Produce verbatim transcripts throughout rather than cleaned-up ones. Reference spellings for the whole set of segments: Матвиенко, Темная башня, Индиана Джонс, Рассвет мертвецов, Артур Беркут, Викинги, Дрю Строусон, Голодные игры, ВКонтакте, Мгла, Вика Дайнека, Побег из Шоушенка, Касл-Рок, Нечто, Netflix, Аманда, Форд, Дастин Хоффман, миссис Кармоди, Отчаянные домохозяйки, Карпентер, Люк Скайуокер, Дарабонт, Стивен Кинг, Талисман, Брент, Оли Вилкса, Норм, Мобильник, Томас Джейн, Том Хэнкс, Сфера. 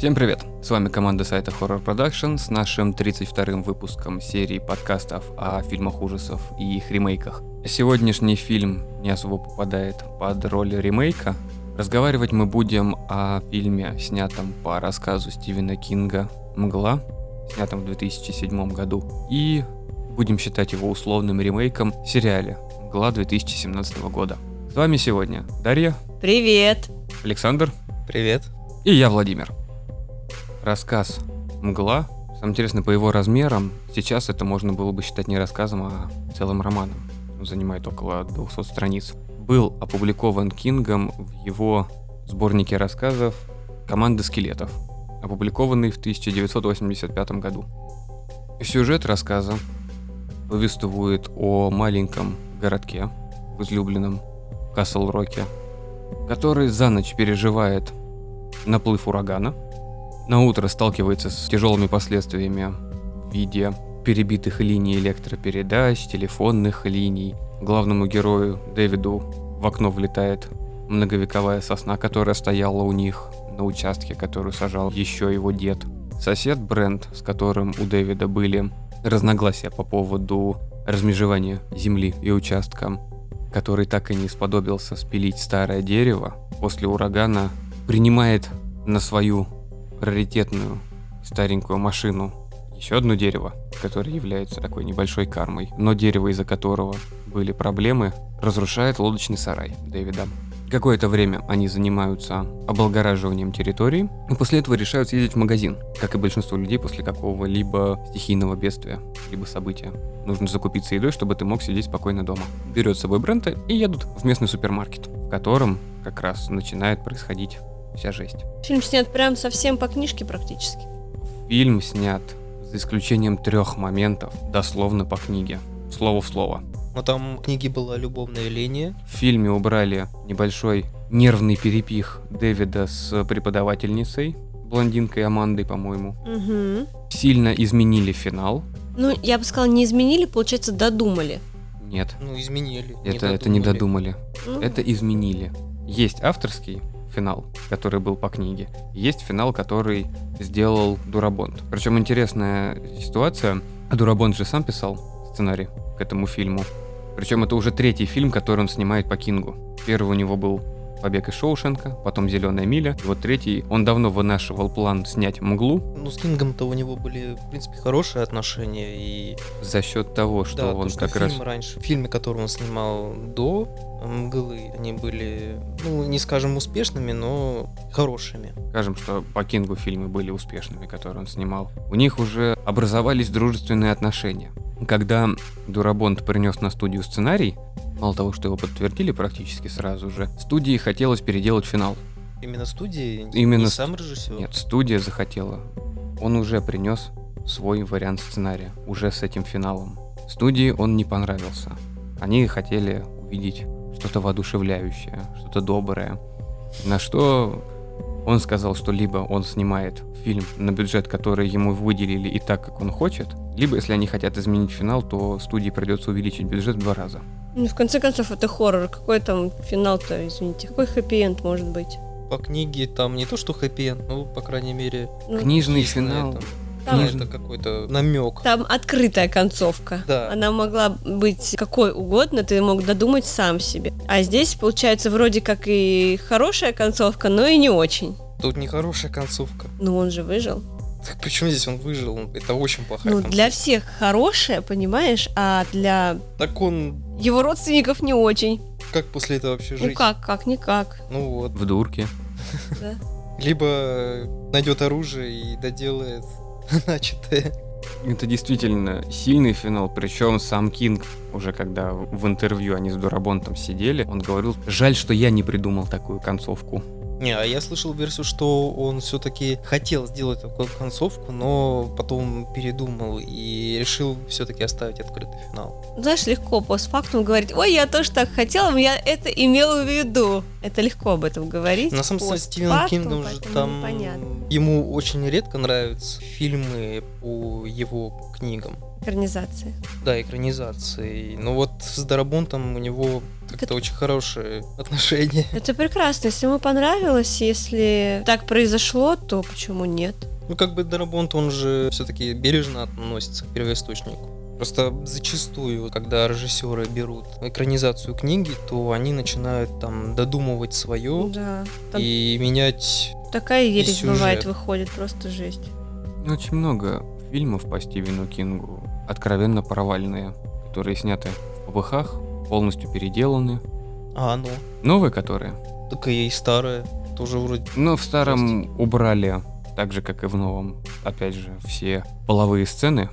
Всем привет! С вами команда сайта Horror Production с нашим тридцать вторым выпуском серии подкастов о фильмах ужасов и их ремейках. Сегодняшний фильм не особо попадает под роль ремейка. Разговаривать мы будем о фильме, снятом по рассказу Стивена Кинга «Мгла», снятом в две тысячи седьмом году, и будем считать его условным ремейком сериала «Мгла» две тысячи семнадцатого года. С вами сегодня Дарья. Привет! Александр. Привет! И я, Владимир. Рассказ «Мгла». Самое интересное, по его размерам, сейчас это можно было бы считать не рассказом, а целым романом. Он занимает около двухсот страниц. Был опубликован Кингом в его сборнике рассказов «Команда скелетов», опубликованный в тысяча девятьсот восемьдесят пятом году. Сюжет рассказа повествует о маленьком городке в излюбленном Касл-Роке, который за ночь переживает наплыв урагана, наутро сталкивается с тяжелыми последствиями в виде перебитых линий электропередач, телефонных линий. Главному герою Дэвиду в окно влетает многовековая сосна, которая стояла у них на участке, которую сажал еще его дед. Сосед Брент, с которым у Дэвида были разногласия по поводу размежевания земли и участка, который так и не сподобился спилить старое дерево, после урагана принимает на свою раритетную старенькую машину еще одно дерево, которое является такой небольшой кармой, но дерево, из-за которого были проблемы, разрушает лодочный сарай Дэвида. Какое-то время они занимаются облагораживанием территории, и после этого решают съездить в магазин, как и большинство людей после какого-либо стихийного бедствия, либо события. Нужно закупиться едой, чтобы ты мог сидеть спокойно дома. Берет с собой Брента и едут в местный супермаркет, в котором как раз начинает происходить вся жесть. Фильм снят прям совсем по книжке практически. Фильм снят за исключением трех моментов, дословно по книге, слово в слово. Но там в книге была любовная линия. В фильме убрали небольшой нервный перепих Дэвида с преподавательницей, блондинкой Амандой, по-моему. Угу. Сильно изменили финал. Ну, я бы сказала, не изменили, получается, додумали. Нет. Ну, изменили. Это не, это не додумали. Ну. Это изменили. Есть авторский финал, который был по книге. Есть финал, который сделал Дарабонт. Причем интересная ситуация. А Дарабонт же сам писал сценарий к этому фильму. Причем это уже третий фильм, который он снимает по Кингу. Первый у него был «Побег из Шоушенка», потом «Зеленая миля». И вот третий, он давно вынашивал план снять «Мглу». Ну, с Кингом-то у него были, в принципе, хорошие отношения. И за счет того, что да, он то, что как раз... раньше, в фильме, который он снимал до «Мглы», они были, ну, не скажем успешными, но хорошими. Скажем, что по Кингу фильмы были успешными, которые он снимал. У них уже образовались дружественные отношения. Когда Дарабонт принес на студию сценарий, мало того, что его подтвердили практически сразу же, студии хотелось переделать финал. Именно студии? Именно не ст... сам режиссер? Нет, студия захотела. Он уже принес свой вариант сценария, уже с этим финалом. Студии он не понравился. Они хотели увидеть что-то воодушевляющее, что-то доброе. На что он сказал, что либо он снимает фильм на бюджет, который ему выделили, и так, как он хочет, либо, если они хотят изменить финал, то студии придется увеличить бюджет в два раза. Ну, в конце концов, это хоррор. Какой там финал-то, извините? Какой хэппи-энд может быть? По книге там не то, что хэппи-энд, ну, по крайней мере... Ну, книжный финал. Там, там книжный какой-то намек. Там открытая концовка. Да. Она могла быть какой угодно, ты мог додумать сам себе. А здесь, получается, вроде как и хорошая концовка, но и не очень. Тут не хорошая концовка. Ну, он же выжил. Так почему здесь он выжил? Это очень плохая концовка. Ну, для всех хорошая, понимаешь, а для... Так он... Его родственников не очень. Как после этого вообще жить? Ну как, как, никак. Ну вот. В дурке. Либо найдет оружие и доделает начатое. Это действительно сильный финал, причем сам Кинг, уже когда в интервью они с Дарабонтом сидели, он говорил: жаль, что я не придумал такую концовку. Не, а я слышал версию, что он все-таки хотел сделать такую концовку, но потом передумал и решил все-таки оставить открытый финал. Знаешь, легко постфактум говорить: ой, я тоже так хотел, я это имел в виду. Это легко об этом говорить. На самом деле, Стивен Кинг уже там... Непонятно. Ему очень редко нравятся фильмы по его книгам. Экранизации. Да, экранизации. Но вот с Дарабонтом у него как-то очень хорошие отношения. Это прекрасно. Если ему понравилось, если так произошло, то почему нет? Ну, как бы Дарабонт, он же все-таки бережно относится к первоисточнику. Просто зачастую, когда режиссеры берут экранизацию книги, то они начинают там додумывать свое, да, и менять. Такая ересь бывает, выходит просто жесть. Очень много фильмов по Стивену Кингу откровенно провальные, которые сняты в ПВХ, полностью переделаны. А, ну. Новые которые? Так и старые тоже вроде. Но в старом Простите. убрали, так же как и в новом, опять же, все половые сцены.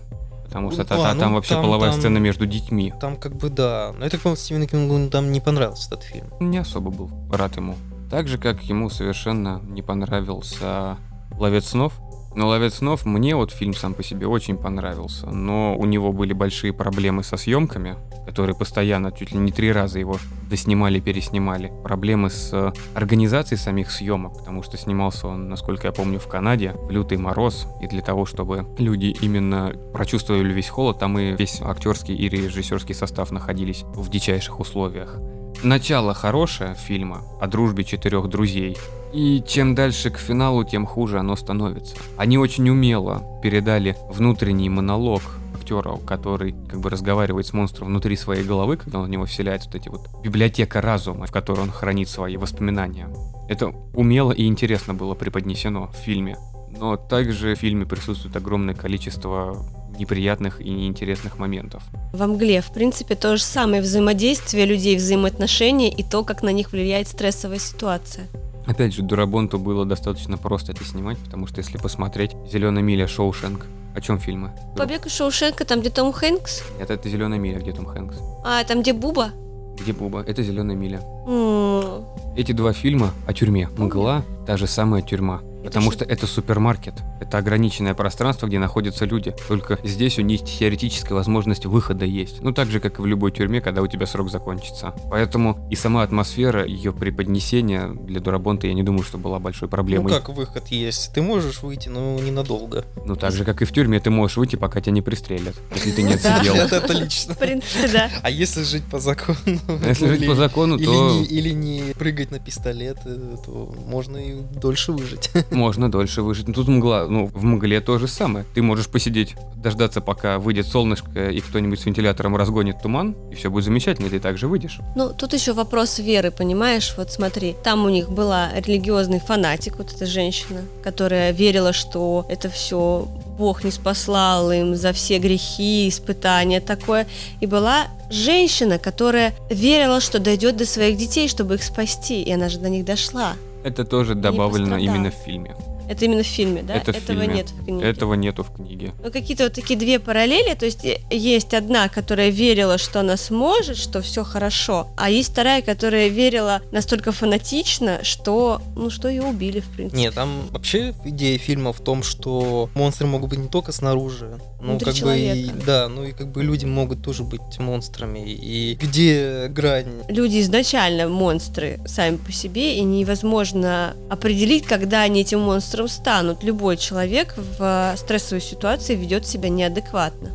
Потому что а, та, та, ну, там вообще там, половая там, сцена между детьми. Там как бы да. Но я так понял, Стивену Кингу там не понравился этот фильм. Не особо был рад ему. Так же, как ему совершенно не понравился «Ловец снов». Но «Ловец снов» мне вот фильм сам по себе очень понравился. Но у него были большие проблемы со съемками, которые постоянно, чуть ли не три раза его доснимали, переснимали. Проблемы с организацией самих съемок, потому что снимался он, насколько я помню, в Канаде, в лютый мороз. И для того, чтобы люди именно прочувствовали весь холод, там и весь актерский и режиссерский состав находились в дичайших условиях. Начало хорошее фильма о дружбе четырех друзей. И чем дальше к финалу, тем хуже оно становится. Они очень умело передали внутренний монолог актера, который как бы разговаривает с монстром внутри своей головы, когда он в него вселяет вот эти вот библиотека разума, в которой он хранит свои воспоминания. Это умело и интересно было преподнесено в фильме. Но также в фильме присутствует огромное количество неприятных и неинтересных моментов. Во «Мгле», в принципе, то же самое взаимодействие людей, взаимоотношения и то, как на них влияет стрессовая ситуация. Опять же, Дарабонту было достаточно просто это снимать, потому что если посмотреть «Зеленая миля», «Шоушенк», о чем фильмы? «Побег из Шоушенка», там где Том Хэнкс? Нет, это «Зеленая миля», где Том Хэнкс. А, там где Буба? Где Буба, это «Зеленая миля». Mm. Эти два фильма о тюрьме. «Мгла», та же самая тюрьма. Потому что это супермаркет, это ограниченное пространство, где находятся люди. Только здесь у них теоретическая возможность выхода есть. Ну, так же, как и в любой тюрьме, когда у тебя срок закончится. Поэтому и сама атмосфера, ее преподнесение для Дарабонта, я не думаю, что была большой проблемой. Ну, как выход есть? Ты можешь выйти, но ненадолго. Ну, так же, как и в тюрьме, ты можешь выйти, пока тебя не пристрелят, если ты не отсидел. Это отлично. В принципе, да. А если жить по закону? Если жить по закону, то... Или не прыгать на пистолет, то можно и дольше выжить. Можно дольше выжить. Но тут мгла, ну, в «Мгле» то же самое. Ты можешь посидеть, дождаться, пока выйдет солнышко, и кто-нибудь с вентилятором разгонит туман, и все будет замечательно, и ты также выйдешь. Ну, тут еще вопрос веры, понимаешь? Вот смотри, там у них была религиозный фанатик, вот эта женщина, которая верила, что это все Бог ниспослал им за все грехи, испытания, такое. И была женщина, которая верила, что дойдет до своих детей, чтобы их спасти, и она же до них дошла. Это тоже добавлено именно в фильме. Это именно в фильме, да? Это Этого фильме. нет в книге. Этого нету в книге. Ну, какие-то вот такие две параллели. То есть есть одна, которая верила, что она сможет, что все хорошо, а есть вторая, которая верила настолько фанатично, что, ну, что ее убили, в принципе. Нет, там вообще идея фильма в том, что монстры могут быть не только снаружи, ну, как бы, и, да, ну и как бы люди могут тоже быть монстрами. И где грань? Люди изначально монстры сами по себе, и невозможно определить, когда они этим монстром станут. Любой человек в стрессовой ситуации ведет себя неадекватно.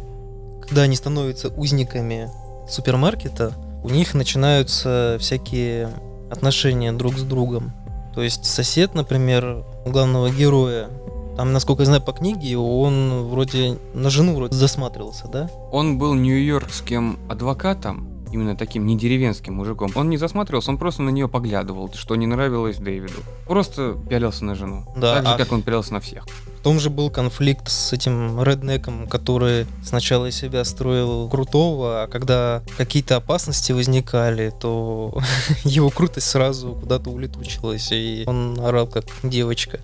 Когда они становятся узниками супермаркета, у них начинаются всякие отношения друг с другом. То есть сосед, например, главного героя, там, насколько я знаю по книге, он вроде на жену вроде засматривался, да? Он был нью-йоркским адвокатом, именно таким не деревенским мужиком. Он не засматривался, он просто на нее поглядывал, что не нравилось Дэвиду. Просто пялился на жену. Да, так же, а... как он пялился на всех. Потом же был конфликт с этим реднеком, который сначала из себя строил крутого, а когда какие-то опасности возникали, то его крутость сразу куда-то улетучилась, и он орал как девочка.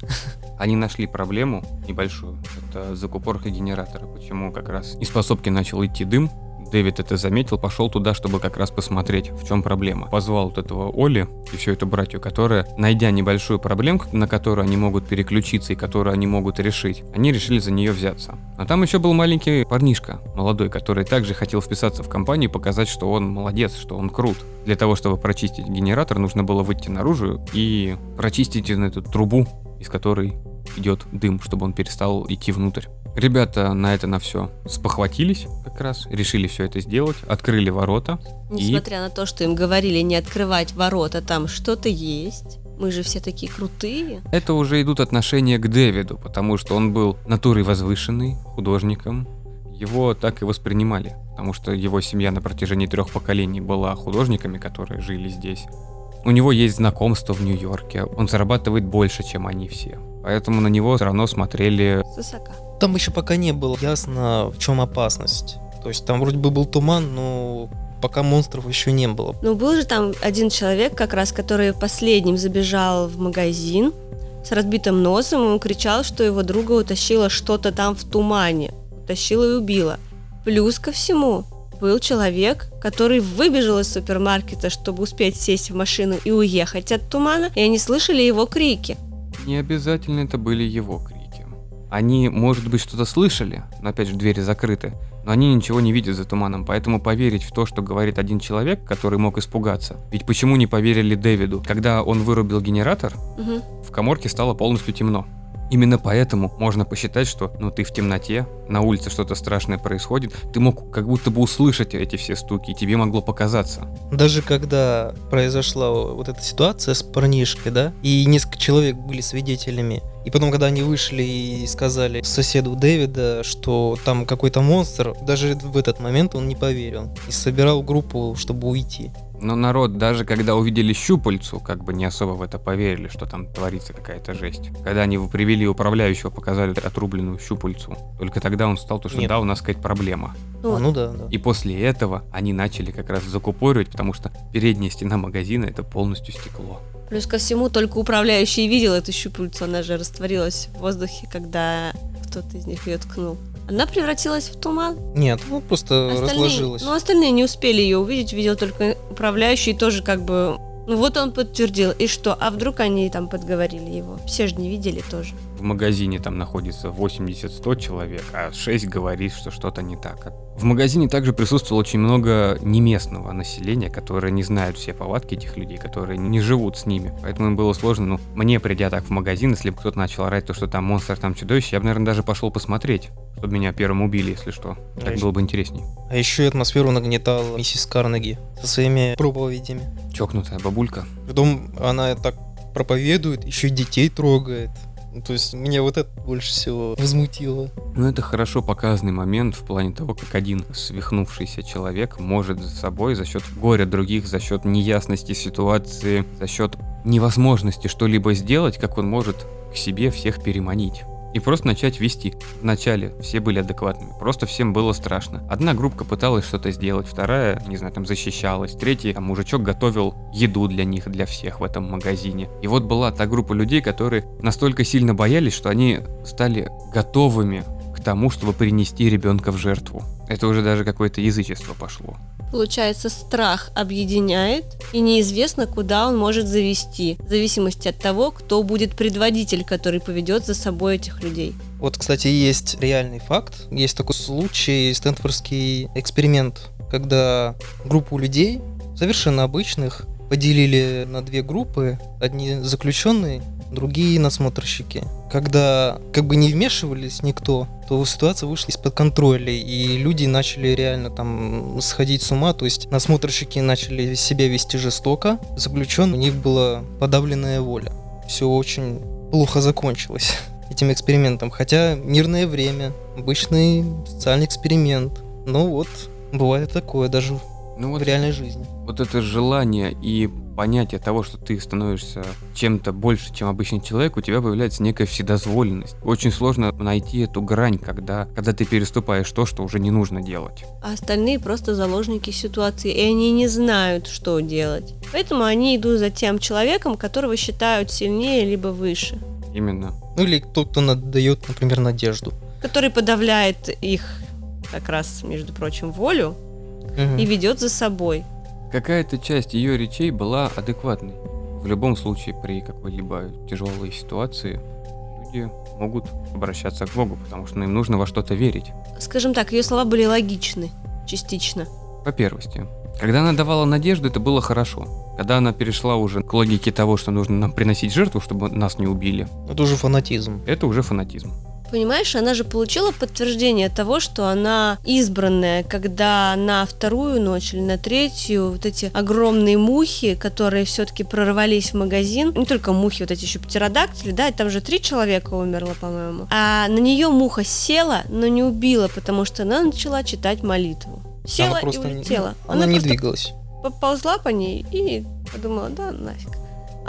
Они нашли проблему небольшую. Это закупорка генератора. Почему как раз из пособки начал идти дым. Дэвид это заметил, пошел туда, чтобы как раз посмотреть, в чем проблема. Позвал вот этого Оли и всю эту братью, которая, найдя небольшую проблемку, на которую они могут переключиться и которую они могут решить, они решили за нее взяться. А там еще был маленький парнишка, молодой, который также хотел вписаться в компанию и показать, что он молодец, что он крут. Для того, чтобы прочистить генератор, нужно было выйти наружу и прочистить эту трубу, из которой идет дым, чтобы он перестал идти внутрь. Ребята на это на все спохватились как раз, решили все это сделать, открыли ворота. Несмотря и... на то, что им говорили не открывать ворота, там что-то есть. Мы же все такие крутые. Это уже идут отношения к Дэвиду, потому что он был натурой возвышенной, художником. Его так и воспринимали, потому что его семья на протяжении трех поколений была художниками, которые жили здесь. У него есть знакомство в Нью-Йорке, он зарабатывает больше, чем они все. Поэтому на него все равно смотрели... Сысока. Там еще пока не было ясно, в чем опасность. То есть там вроде бы был туман, но... пока монстров еще не было. Ну, был же там один человек, как раз, который последним забежал в магазин с разбитым носом, и он кричал, что его друга утащило что-то там в тумане. Утащило и убило. Плюс ко всему, был человек, который выбежал из супермаркета, чтобы успеть сесть в машину и уехать от тумана, и они слышали его крики. Не обязательно это были его крики. Они, может быть, что-то слышали, но, опять же, двери закрыты, но они ничего не видят за туманом, поэтому поверить в то, что говорит один человек, который мог испугаться. Ведь почему не поверили Дэвиду? Когда он вырубил генератор, угу. в каморке стало полностью темно. Именно поэтому можно посчитать, что ну ты в темноте, на улице что-то страшное происходит, ты мог как будто бы услышать эти все стуки, и тебе могло показаться. Даже когда произошла вот эта ситуация с парнишкой, да, и несколько человек были свидетелями, и потом, когда они вышли и сказали соседу Дэвида, что там какой-то монстр, даже в этот момент он не поверил и собирал группу, чтобы уйти. Но народ, даже когда увидели щупальцу, как бы не особо в это поверили, что там творится какая-то жесть. Когда они его привели управляющего, показали отрубленную щупальцу. Только тогда он стал, то, что Нет. да, у нас какая-то проблема. А, ну да, да. И после этого они начали как раз закупоривать, потому что передняя стена магазина — это полностью стекло. Плюс ко всему, только управляющий видел эту щупальцу, она же растворилась в воздухе, когда кто-то из них ее ткнул. Она превратилась в туман? Нет, ну просто остальные, разложилась. Ну, остальные не успели ее увидеть, видел только управляющий, тоже как бы... Ну вот он подтвердил, и что? А вдруг они там подговорили его? Все же не видели тоже. В магазине там находится восемьдесят-сто человек, а шесть говорит, что что-то не так. В магазине также присутствовало очень много неместного населения, которые не знают все повадки этих людей, которые не живут с ними. Поэтому им было сложно, ну, мне придя так в магазин, если бы кто-то начал орать, то, что там монстр, там чудовище, я бы, наверное, даже пошел посмотреть, чтобы меня первым убили, если что. А так еще... было бы интересней. А еще и атмосферу нагнетала миссис Карнеги со своими проповедями. Чокнутая бабулька. Потом она так проповедует, еще и детей трогает. То есть меня вот это больше всего возмутило. Ну это хорошо показанный момент в плане того, как один свихнувшийся человек может за собой за счет горя других, за счет неясности ситуации, за счет невозможности что-либо сделать, как он может к себе всех переманить. И просто начать вести. Вначале все были адекватными, просто всем было страшно. Одна группа пыталась что-то сделать, вторая, не знаю, там защищалась, третий, там мужичок готовил еду для них, для всех в этом магазине. И вот была та группа людей, которые настолько сильно боялись, что они стали готовыми к тому, чтобы принести ребенка в жертву. Это уже даже какое-то язычество пошло. Получается, страх объединяет, и неизвестно, куда он может завести, в зависимости от того, кто будет предводитель, который поведет за собой этих людей. Вот, кстати, есть реальный факт, есть такой случай, Стэнфордский эксперимент, когда группу людей, совершенно обычных, поделили на две группы, одни заключенные, другие надсмотрщики. Когда как бы не вмешивались никто, то ситуация вышла из-под контроля, и люди начали реально там сходить с ума, то есть надсмотрщики начали себя вести жестоко, заключенные, у них была подавленная воля. Все очень плохо закончилось этим экспериментом, хотя мирное время, обычный социальный эксперимент, но вот бывает такое даже ну, вот в реальной жизни. Вот это желание и понятие того, что ты становишься чем-то больше, чем обычный человек, у тебя появляется некая вседозволенность. Очень сложно найти эту грань, когда, когда ты переступаешь то, что уже не нужно делать. А остальные просто заложники ситуации, и они не знают, что делать. Поэтому они идут за тем человеком, которого считают сильнее либо выше. Именно. Ну или тот, кто дает, например, надежду. Который подавляет их, как раз, между прочим, волю, угу. и ведет за собой. Какая-то часть ее речей была адекватной. В любом случае, при какой-либо тяжелой ситуации люди могут обращаться к Богу, потому что им нужно во что-то верить. Скажем так, ее слова были логичны, частично. По первости. Когда она давала надежду, это было хорошо. Когда она перешла уже к логике того, что нужно нам приносить жертву, чтобы нас не убили. Это уже фанатизм. Это уже фанатизм. Понимаешь, она же получила подтверждение того, что она избранная, когда на вторую ночь или на третью вот эти огромные мухи, которые все-таки прорвались в магазин, не только мухи, вот эти еще птеродактили, да, там же три человека умерло, по-моему, а на нее муха села, но не убила, потому что она начала читать молитву. Села и улетела. Не, она, она не двигалась. Поползла по ней и подумала, да, нафиг.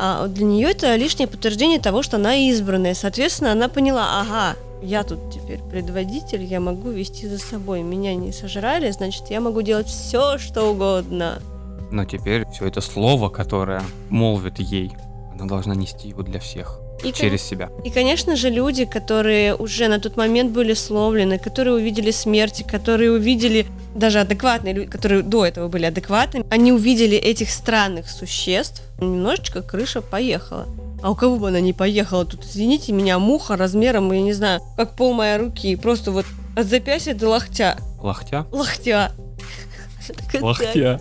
А для нее это лишнее подтверждение того, что она избранная. Соответственно, она поняла, ага, я тут теперь предводитель, я могу вести за собой. Меня не сожрали, значит, я могу делать все, что угодно. Но теперь все это слово, которое молвит ей, она должна нести его для всех. И через кон... себя. И, конечно же, люди, которые уже на тот момент были словлены, которые увидели смерти, которые увидели даже адекватные люди, которые до этого были адекватными, они увидели этих странных существ, немножечко крыша поехала. А у кого бы она не поехала? Тут, извините меня, муха размером, я не знаю, как пол моей руки, просто вот от запястья до локтя. Локтя? Локтя. Лохтя.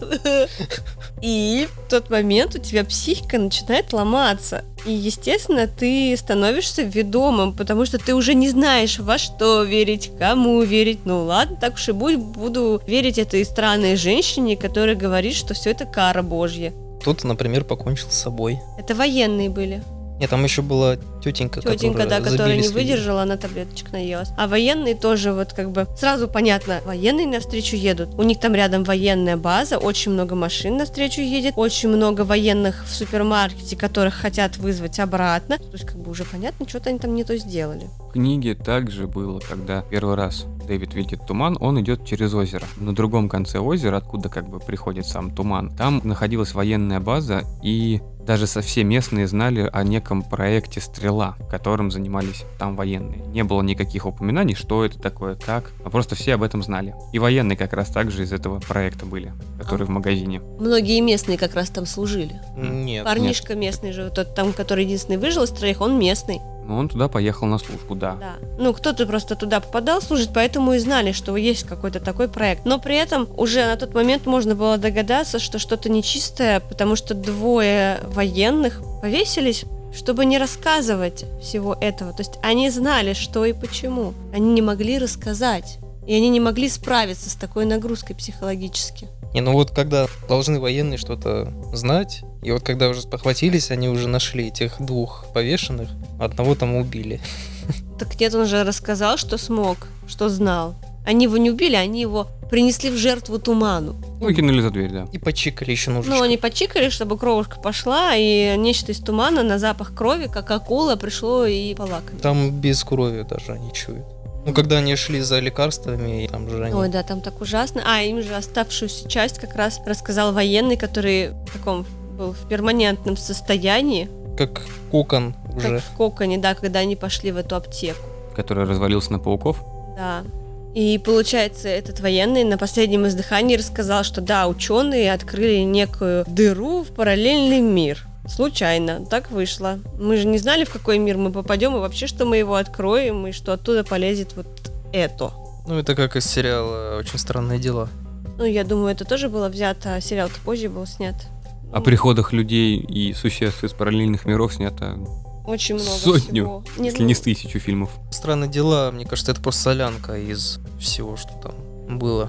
И в тот момент у тебя психика начинает ломаться. И, естественно, ты становишься ведомым, потому что ты уже не знаешь, во что верить, кому верить. Ну ладно, так уж и будет, буду верить этой странной женщине, которая говорит, что все это кара божья. Кто-то, например, покончил с собой. Это военные были. Нет, там еще была тетенька, тетенька, которая, да, которая не выдержала, она таблеточек наелась. А военные тоже вот как бы сразу понятно, военные навстречу едут. У них там рядом военная база, очень много машин навстречу едет, очень много военных в супермаркете, которых хотят вызвать обратно. То есть как бы уже понятно, что-то они там не то сделали. В книге также было, когда первый раз Дэвид видит туман, он идет через озеро. На другом конце озера, откуда как бы приходит сам туман, там находилась военная база, и даже со все местные знали о неком проекте «Стрела», которым занимались там военные. Не было никаких упоминаний, что это такое, как, а просто все об этом знали. И военные как раз также из этого проекта были, которые а. в магазине. Многие местные как раз там служили. Нет. Парнишка нет. местный же, тот там, который единственный выжил из троих, он местный. Но он туда поехал на службу, да. да. Ну, кто-то просто туда попадал служить, поэтому и знали, что есть какой-то такой проект. Но при этом уже на тот момент можно было догадаться, что что-то нечистое, потому что двое военных повесились, чтобы не рассказывать всего этого. То есть они знали, что и почему. Они не могли рассказать. И они не могли справиться с такой нагрузкой психологически. Не, ну вот когда должны военные что-то знать, и вот когда уже спохватились, они уже нашли этих двух повешенных, одного там убили. Так нет, он же рассказал, что смог, что знал. Они его не убили, они его принесли в жертву туману. Выкинули за дверь, да. И почикали еще ножичком. Ну, они почикали, чтобы кровушка пошла, и нечто из тумана на запах крови, как акула, пришло и полакомилось. Там без крови даже они чуют. Ну, когда они шли за лекарствами, там же они... Ой, да, там так ужасно. А, им же оставшуюся часть как раз рассказал военный, который в таком был в перманентном состоянии. Как кокон уже. Как в коконе, да, когда они пошли в эту аптеку. Который развалился на пауков? Да. И, получается, этот военный на последнем издыхании рассказал, что да, ученые открыли некую дыру в параллельный мир. Случайно, так вышло. Мы же не знали, в какой мир мы попадем, и вообще, что мы его откроем, и что оттуда полезет вот это. Ну, это как из сериала «Очень странные дела». Ну, я думаю, это тоже было взято, а сериал-то позже был снят. О приходах людей и существ из параллельных миров снято... Очень много сотню, всего. Если не с тысячу фильмов. «Странные дела», мне кажется, это просто солянка из всего, что там было.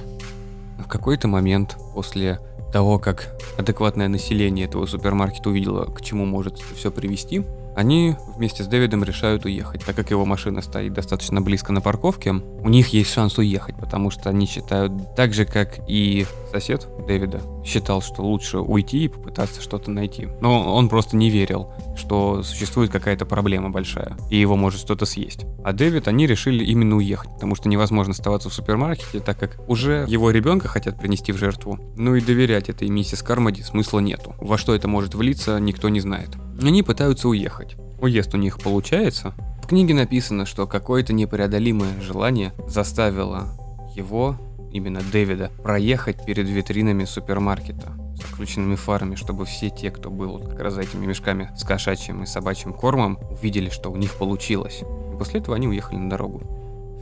В какой-то момент после... того, как адекватное население этого супермаркета увидело, к чему может все привести, они вместе с Дэвидом решают уехать. Так как его машина стоит достаточно близко на парковке, у них есть шанс уехать, потому что они считают, так же, как и сосед Дэвида, считал, что лучше уйти и попытаться что-то найти. Но он просто не верил, что существует какая-то проблема большая, и его может что-то съесть. А Дэвид, они решили именно уехать, потому что невозможно оставаться в супермаркете, так как уже его ребенка хотят принести в жертву. Ну и доверять этой миссис Кармоди смысла нету. Во что это может влиться, никто не знает. Они пытаются уехать. Уезд у них получается. В книге написано, что какое-то непреодолимое желание заставило его, именно Дэвида, проехать перед витринами супермаркета с включенными фарами, чтобы все те, кто был как раз за этими мешками с кошачьим и собачьим кормом, увидели, что у них получилось. И после этого они уехали на дорогу.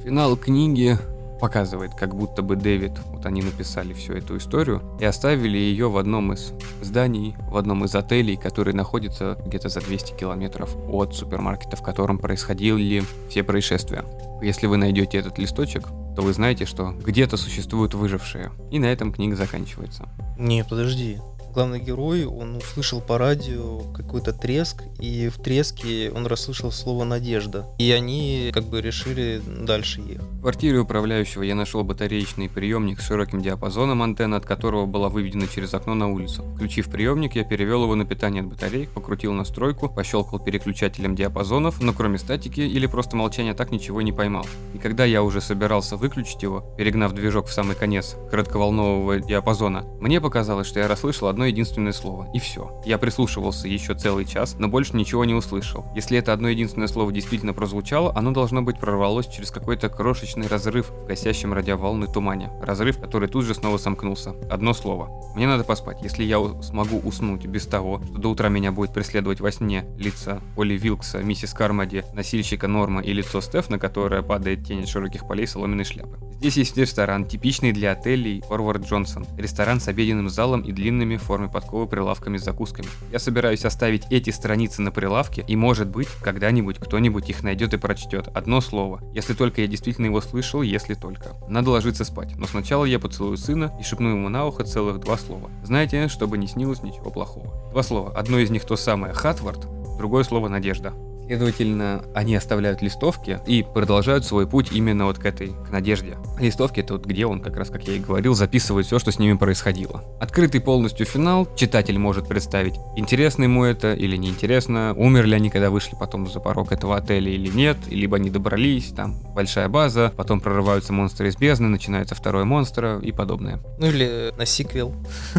Финал книги показывает, как будто бы Дэвид, вот они написали всю эту историю, и оставили ее в одном из зданий, в одном из отелей, который находится где-то за двести километров от супермаркета, в котором происходили все происшествия. Если вы найдете этот листочек, то вы знаете, что где-то существуют выжившие. И на этом книга заканчивается. Не, подожди. Главный герой, он услышал по радио какой-то треск, и в треске он расслышал слово «надежда». И они как бы решили дальше ехать. В квартире управляющего я нашел батареечный приемник с широким диапазоном антенн, от которого была выведена через окно на улицу. Включив приемник, я перевел его на питание от батареек, покрутил настройку, пощелкал переключателем диапазонов, но кроме статики или просто молчания так ничего не поймал. И когда я уже собирался выключить его, перегнав движок в самый конец коротковолнового диапазона, мне показалось, что я расслышал одно единственное слово, и все. Я прислушивался еще целый час, но больше ничего не услышал. Если это одно единственное слово действительно прозвучало, оно должно быть прорвалось через какой-то крошечный разрыв в гасящем радиоволны тумане. Разрыв, который тут же снова сомкнулся. Одно слово. Мне надо поспать. Если я у- смогу уснуть без того, что до утра меня будет преследовать во сне лица Оли Вилкса, миссис Кармоди, носильщика Норма и лицо Стефана, которое падает тень от широких полей соломенной шляпы. Здесь есть ресторан, типичный для отелей Форвард Джонсон. Ресторан с обеденным залом и длинными в форме подковы прилавками с закусками. Я собираюсь оставить эти страницы на прилавке, и, может быть, когда-нибудь кто-нибудь их найдет и прочтет. Одно слово. Если только я действительно его слышал, если только. Надо ложиться спать. Но сначала я поцелую сына и шепну ему на ухо целых два слова. Знаете, чтобы не снилось ничего плохого. Два слова. Одно из них то самое «Хатвард», другое слово «Надежда». Следовательно, они оставляют листовки и продолжают свой путь именно вот к этой, к надежде. Листовки — это вот где он, как раз как я и говорил, записывает все, что с ними происходило. Открытый полностью финал, читатель может представить, интересно ему это или неинтересно, умерли они, когда вышли потом за порог этого отеля или нет, либо они добрались, там большая база, потом прорываются монстры из бездны, начинается второй монстр и подобное. Ну или на сиквел.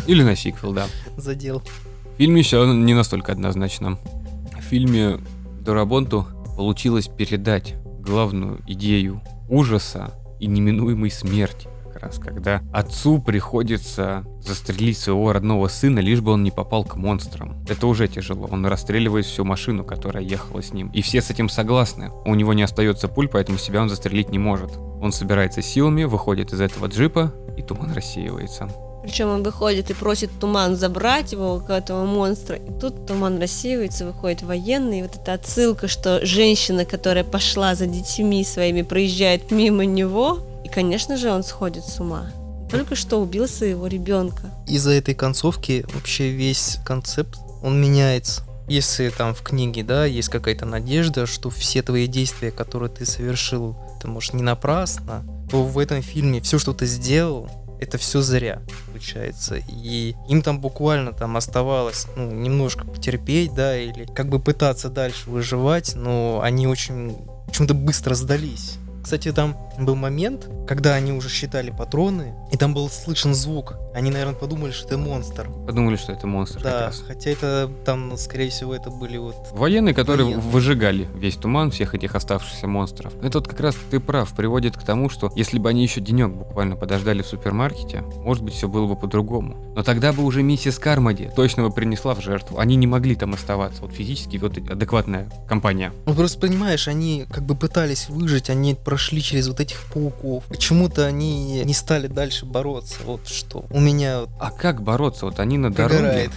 Или на сиквел, да. Задел. В фильме все не настолько однозначно. В фильме Дарабонту получилось передать главную идею ужаса и неминуемой смерти, как раз когда отцу приходится застрелить своего родного сына, лишь бы он не попал к монстрам. Это уже тяжело, он расстреливает всю машину, которая ехала с ним, и все с этим согласны. У него не остается пуль, поэтому себя он застрелить не может. Он собирается силами, выходит из этого джипа, и туман рассеивается. Причем он выходит и просит туман забрать его, к этому монстра. И тут туман рассеивается, выходит военный. И вот эта отсылка, что женщина, которая пошла за детьми своими, проезжает мимо него. И, конечно же, он сходит с ума. Только что убил своего ребенка. Из-за этой концовки вообще весь концепт, он меняется. Если там в книге, да, есть какая-то надежда, что все твои действия, которые ты совершил, ты, может, не напрасно, то в этом фильме все, что ты сделал, это все зря, получается. И им там буквально там оставалось ну, немножко потерпеть, да, или как бы пытаться дальше выживать, но они очень почему-то быстро сдались. Кстати, там был момент, когда они уже считали патроны, и там был слышен звук. Они, наверное, подумали, что это монстр. Подумали, что это монстр. Да, хотя это там, скорее всего, это были вот... Военные, которые военные. Выжигали весь туман всех этих оставшихся монстров. Это вот как раз, ты прав, приводит к тому, что если бы они еще денек буквально подождали в супермаркете, может быть, все было бы по-другому. Но тогда бы уже миссис Кармоди точно бы принесла в жертву. Они не могли там оставаться. Вот физически вот адекватная компания. Ну, просто понимаешь, они как бы пытались выжить, они прошли через вот этих пауков. Почему-то они не стали дальше бороться. Вот что у меня... А как бороться? Вот они на дороге...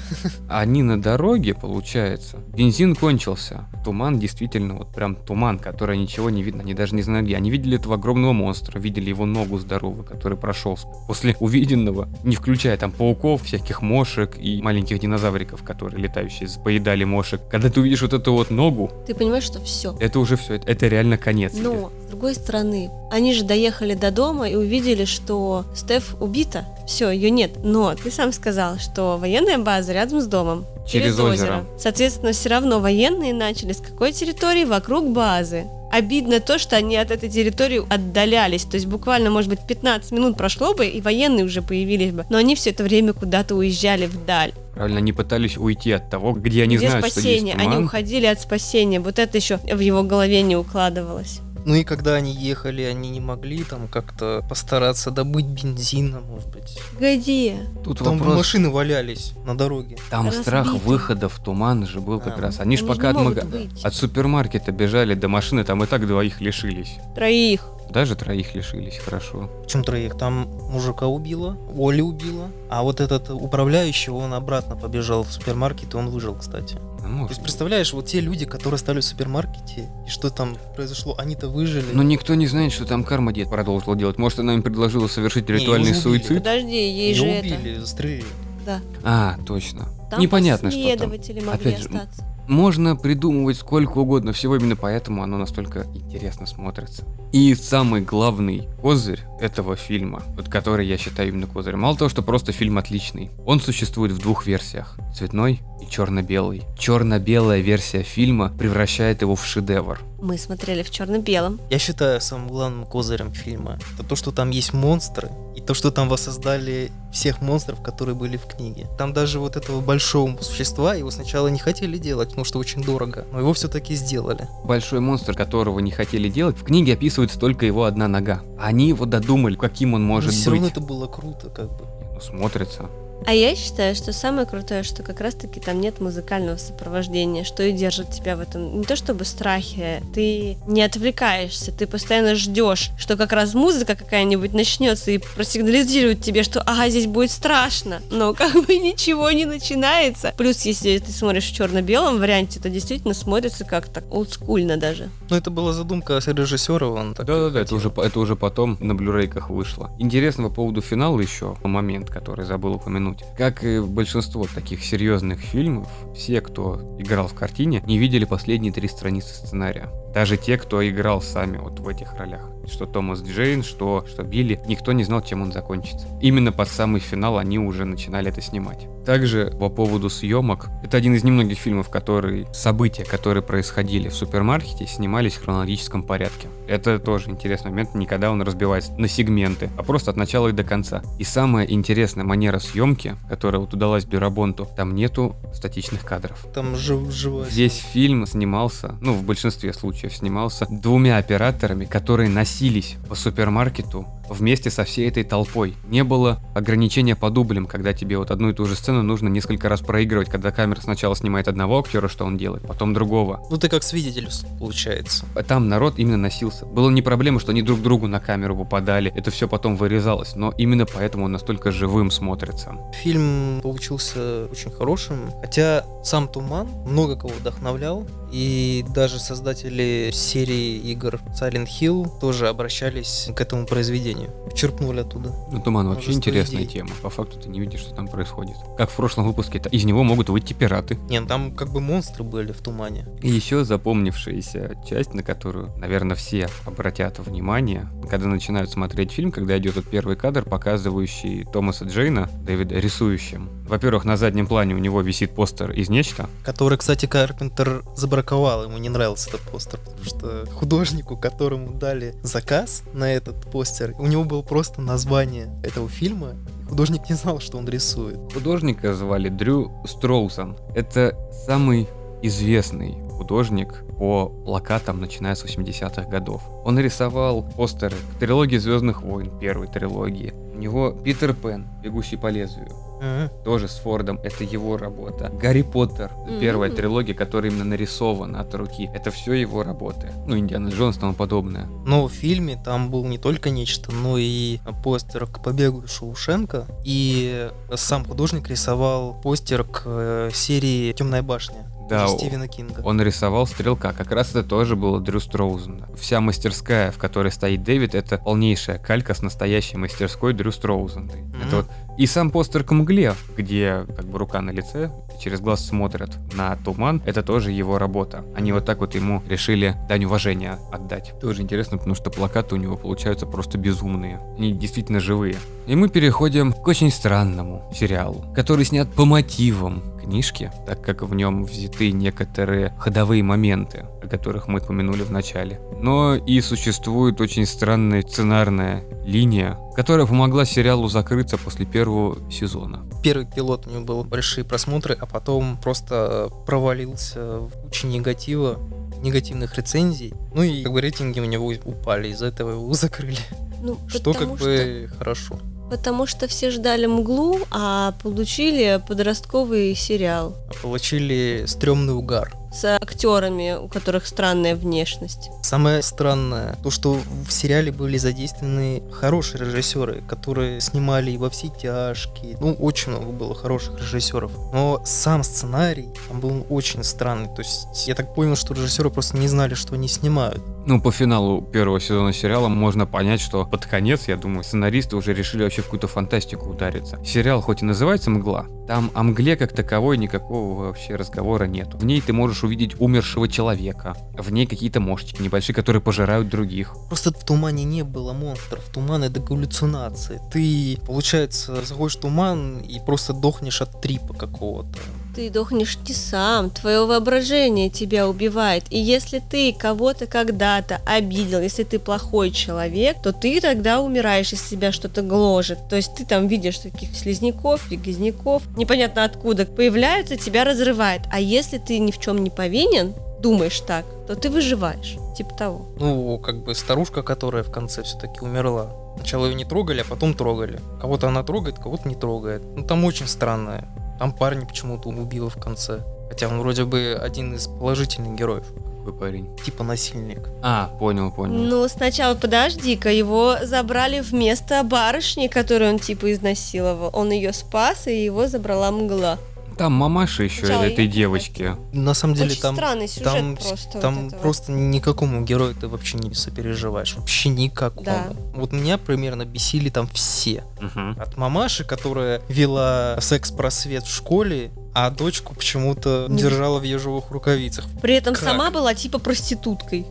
Они на дороге, получается. Бензин кончился. Туман действительно, вот прям туман, который ничего не видно. Они даже не знают где. Они видели этого огромного монстра, видели его ногу здоровую, который прошел после увиденного, не включая там пауков, всяких мошек и маленьких динозавриков, которые летающие поедали мошек. Когда ты увидишь вот эту вот ногу... Ты понимаешь, что все. Это уже все. Это, это реально конец. Но, с другой стороны, они же доехали до дома и увидели, что Стеф убита. Все, ее нет. Но ты сам сказал, что военная база рядом с домом. Через, через озеро. озеро. Соответственно, все равно военные начали с какой территории? Вокруг базы. Обидно то, что они от этой территории отдалялись. То есть буквально, может быть, пятнадцать минут прошло бы, и военные уже появились бы. Но они все это время куда-то уезжали вдаль. Правильно, они пытались уйти от того, где они где знают, спасение. Что есть туман. Они уходили от спасения. Вот это еще в его голове не укладывалось. Ну и когда они ехали, они не могли там как-то постараться добыть бензина, может быть. Где? Тут там вопрос... машины валялись на дороге. Там разбитые. Страх выхода в туман же был а, как раз. Они, они ж пока от, маг... от супермаркета бежали до машины, там и так двоих лишились. Троих. Даже троих лишились, хорошо. Чем троих? Там мужика убило, Оли убило, а вот этот управляющий, он обратно побежал в супермаркет, и он выжил, кстати. Ну, то есть, представляешь, вот те люди, которые стали в супермаркете, и что там произошло, они-то выжили. Но никто не знает, что там Кармоди продолжила делать. Может, она им предложила совершить ритуальный суицид? Подожди, ей же это... Ее убили, застрелили. Да. А, точно. Там непонятно, что там. Последователи могли Опять остаться. Же, можно придумывать сколько угодно всего, именно поэтому оно настолько интересно смотрится. И самый главный козырь этого фильма, вот который я считаю именно козырь, мало того, что просто фильм отличный, он существует в двух версиях, цветной и черно-белый. Черно-белая версия фильма превращает его в шедевр. Мы смотрели в черно-белом. Я считаю самым главным козырем фильма это то, что там есть монстры, и то, что там воссоздали всех монстров, которые были в книге. Там даже вот этого большого существа, его сначала не хотели делать, потому что очень дорого, но его все-таки сделали. Большой монстр, которого не хотели делать, в книге описывается только его одна нога. Они его додумали, каким он может быть. Все равно это было круто, как бы. Ну, смотрится. А я считаю, что самое крутое, что как раз-таки там нет музыкального сопровождения, что и держит тебя в этом. Не то чтобы страхе, ты не отвлекаешься, ты постоянно ждешь, что как раз музыка какая-нибудь начнется и просигнализирует тебе, что ага, здесь будет страшно, но как бы ничего не начинается. Плюс, если ты смотришь в черно-белом варианте, то действительно смотрится как-то олдскульно даже. Ну, это была задумка режиссера, он так... Да-да-да, это уже, это уже потом на блюрейках вышло. Интересно по поводу финала еще момент, который забыл упомянуть. Как и большинство таких серьезных фильмов, все, кто играл в картине, не видели последние три страницы сценария. Даже те, кто играл сами вот в этих ролях. Что Томас Джейн, что, что Билли, никто не знал, чем он закончится. Именно под самый финал они уже начинали это снимать. Также по поводу съемок. Это один из немногих фильмов, которые события, которые происходили в супермаркете, снимались в хронологическом порядке. Это тоже интересный момент, никогда он разбивается на сегменты, а просто от начала и до конца. И самая интересная манера съемки, которая вот удалась Дарабонту, там нету статичных кадров. Там жив, живой. Здесь фильм снимался, ну в большинстве случаев снимался двумя операторами, которые носились по супермаркету вместе со всей этой толпой. Не было ограничения по дублям, когда тебе вот одну и ту же сцену нужно несколько раз проигрывать, когда камера сначала снимает одного актера, что он делает, потом другого. Ну ты как свидетель, получается. Там народ именно носился. Было не проблема, что они друг другу на камеру попадали, это все потом вырезалось, но именно поэтому он настолько живым смотрится. Фильм получился очень хорошим, хотя сам «Туман» много кого вдохновлял, и даже создатели серии игр Silent Hill тоже обращались к этому произведению. Черпнули оттуда. Ну, «Туман» вообще интересная идей. Тема. По факту ты не видишь, что там происходит. Как в прошлом выпуске, из него могут выйти пираты. Нет, там как бы монстры были в «Тумане». И еще запомнившаяся часть, на которую, наверное, все обратят внимание, когда начинают смотреть фильм, когда идет вот первый кадр, показывающий Томаса Джейна, Дэвида, рисующим. Во-первых, на заднем плане у него висит постер из «Нечто». Который, кстати, Карпентер забраковал. Ему не нравился этот постер, потому что художнику, которому дали заказ на этот постер, у него было просто название этого фильма. Художник не знал, что он рисует. Художника звали Дрю Строусон. Это самый известный художник по плакатам, начиная с восьмидесятых годов. Он рисовал постеры к трилогии «Звездных войн», первой трилогии. У него «Питер Пен», «Бегущий по лезвию», mm-hmm. тоже с Фордом, это его работа. «Гарри Поттер», первая mm-hmm. трилогия, которая именно нарисована от руки, это все его работы. Ну, «Индиана Джонс» и тому подобное. Но в фильме там был не только «Нечто», но и постер к «Побегу из Шоушенка», и сам художник рисовал постер к серии «Темная башня». Да, Стивена Кинга. Он рисовал «Стрелка». Как раз это тоже было Дрю Строузена. Вся мастерская, в которой стоит Дэвид, это полнейшая калька с настоящей мастерской Дрю Строузена. Mm-hmm. Это вот... И сам постер к «Мгле», где как бы рука на лице, через глаз смотрят на туман, это тоже его работа. Они вот так вот ему решили дань уважения отдать. Тоже интересно, потому что плакаты у него получаются просто безумные. Они действительно живые. И мы переходим к очень странному сериалу, который снят по мотивам книжки, так как в нем взяты некоторые ходовые моменты, о которых мы упомянули в начале. Но и существует очень странная сценарная линия, которая помогла сериалу закрыться после первого сезона. Первый пилот, у него были большие просмотры, а потом просто провалился в куче негатива, негативных рецензий. Ну и как бы рейтинги у него упали, из-за этого его закрыли. Ну, что как бы что... хорошо. Потому что все ждали «Мглу», а получили подростковый сериал. Получили стрёмный угар. с актерами, у которых странная внешность. Самое странное то, что в сериале были задействованы хорошие режиссеры, которые снимали и «Во все тяжкие». Ну, очень много было хороших режиссеров. Но сам сценарий там был очень странный. То есть я так понял, что режиссеры просто не знали, что они снимают. Ну, по финалу первого сезона сериала можно понять, что под конец, я думаю, сценаристы уже решили вообще в какую-то фантастику удариться. Сериал хоть и называется «Мгла», там о мгле как таковой никакого вообще разговора нет. В ней ты можешь увидеть умершего человека, в ней какие-то мошечки небольшие, которые пожирают других. Просто в тумане не было монстров, туман — это галлюцинации. Ты, получается, заходишь в туман и просто дохнешь от трипа какого-то. Ты дохнешь не сам, твое воображение тебя убивает. И если ты кого-то когда-то обидел, если ты плохой человек, то ты тогда умираешь, из себя что-то гложет. То есть ты там видишь таких слизняков, грязняков, непонятно откуда появляются, тебя разрывает. А если ты ни в чем не повинен, думаешь так, то ты выживаешь, типа того. Ну, как бы старушка, которая в конце все-таки умерла. Сначала ее не трогали, а потом трогали. Кого-то она трогает, кого-то не трогает. Ну, там очень странное. Там парня почему-то убило в конце. Хотя он вроде бы один из положительных героев. Какой парень? Типа насильник. А, понял, понял. Ну, сначала подожди-ка, его забрали вместо барышни, которую он типа изнасиловал. Он ее спас, и его забрала мгла. Там мамаша еще да, этой девочки. На самом деле очень там, там просто, там вот просто никакому герою ты вообще не сопереживаешь. Вообще никакому. Да. Вот меня примерно бесили там все. Угу. От мамаши, которая вела секс-просвет в школе, а дочку почему-то не держала в ежовых рукавицах. При этом как? Сама была типа проституткой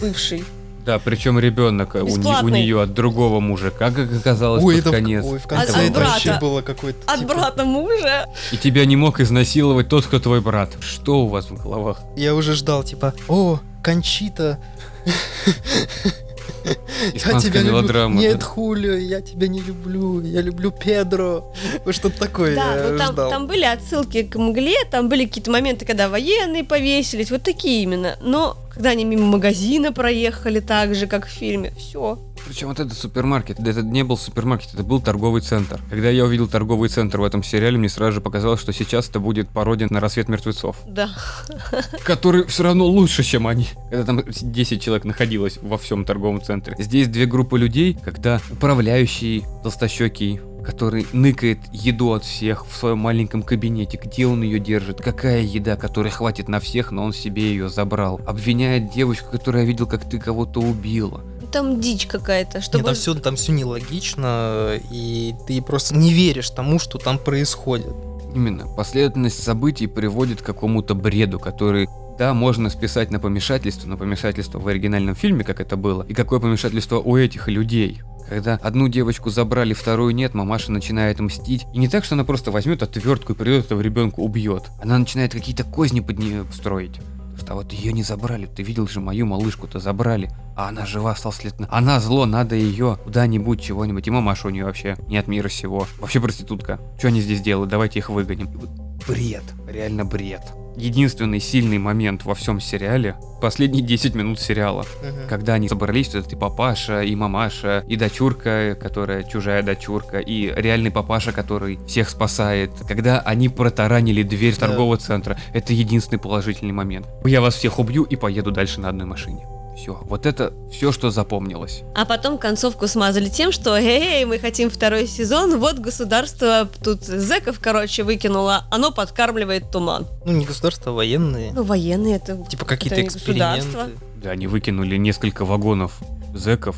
бывшей. Да, причем ребенок у, у нее от другого мужика, как оказалось, ой, под это конец. В, ой, в конце от, это брата. Вообще было какое-то... От типа... брата мужа. И тебя не мог изнасиловать тот, кто твой брат. Что у вас в головах? Я уже ждал, типа, о, Кончита. Я тебя люблю. Нет, Хулио, я тебя не люблю. Я люблю Педро. Что-то такое. Да, но там, там были отсылки к мгле, там были какие-то моменты, когда военные повесились, вот такие именно. Но когда они мимо магазина проехали, так же, как в фильме, все. Причем вот этот супермаркет, это не был супермаркет, это был торговый центр. Когда я увидел торговый центр в этом сериале, мне сразу же показалось, что сейчас это будет пародия на «Рассвет мертвецов». Да. Который все равно лучше, чем они. Когда там десять человек находилось во всем торговом центре. Здесь две группы людей, когда управляющий, толстощекий, который ныкает еду от всех в своем маленьком кабинете, где он ее держит, какая еда, которой хватит на всех, но он себе ее забрал. Обвиняет девочку, которая видел, как ты кого-то убила. Там дичь какая-то. Чтобы... Нет, там все, там все нелогично, и ты просто не веришь тому, что там происходит. Именно. Последовательность событий приводит к какому-то бреду, который... Да, можно списать на помешательство, но помешательство в оригинальном фильме, как это было, и какое помешательство у этих людей. Когда одну девочку забрали, вторую нет, мамаша начинает мстить. И не так, что она просто возьмет отвертку и придет, этого ребенка убьет. Она начинает какие-то козни под нее строить. А вот ее не забрали, ты видел же мою малышку-то забрали, а она жива, осталась лет... Она зло, надо ее куда-нибудь, чего-нибудь, и мамаша у нее вообще не от мира сего. Вообще проститутка. Что они здесь делают, давайте их выгоним. Вот бред, реально бред. Единственный сильный момент во всем сериале — последние десять минут сериала. Uh-huh. Когда они собрались, вот это и папаша, и мамаша, и дочурка, которая чужая дочурка, и реальный папаша, который всех спасает. Когда они протаранили дверь yeah. торгового центра, это единственный положительный момент. Я вас всех убью и поеду дальше на одной машине. Все, вот это все, что запомнилось. А потом концовку смазали тем, что эй, мы хотим второй сезон, вот государство тут зэков, короче, выкинуло, оно подкармливает туман. Ну, не государство, а военные. Ну, военные, это... Типа какие-то это эксперименты. Да, они выкинули несколько вагонов зэков.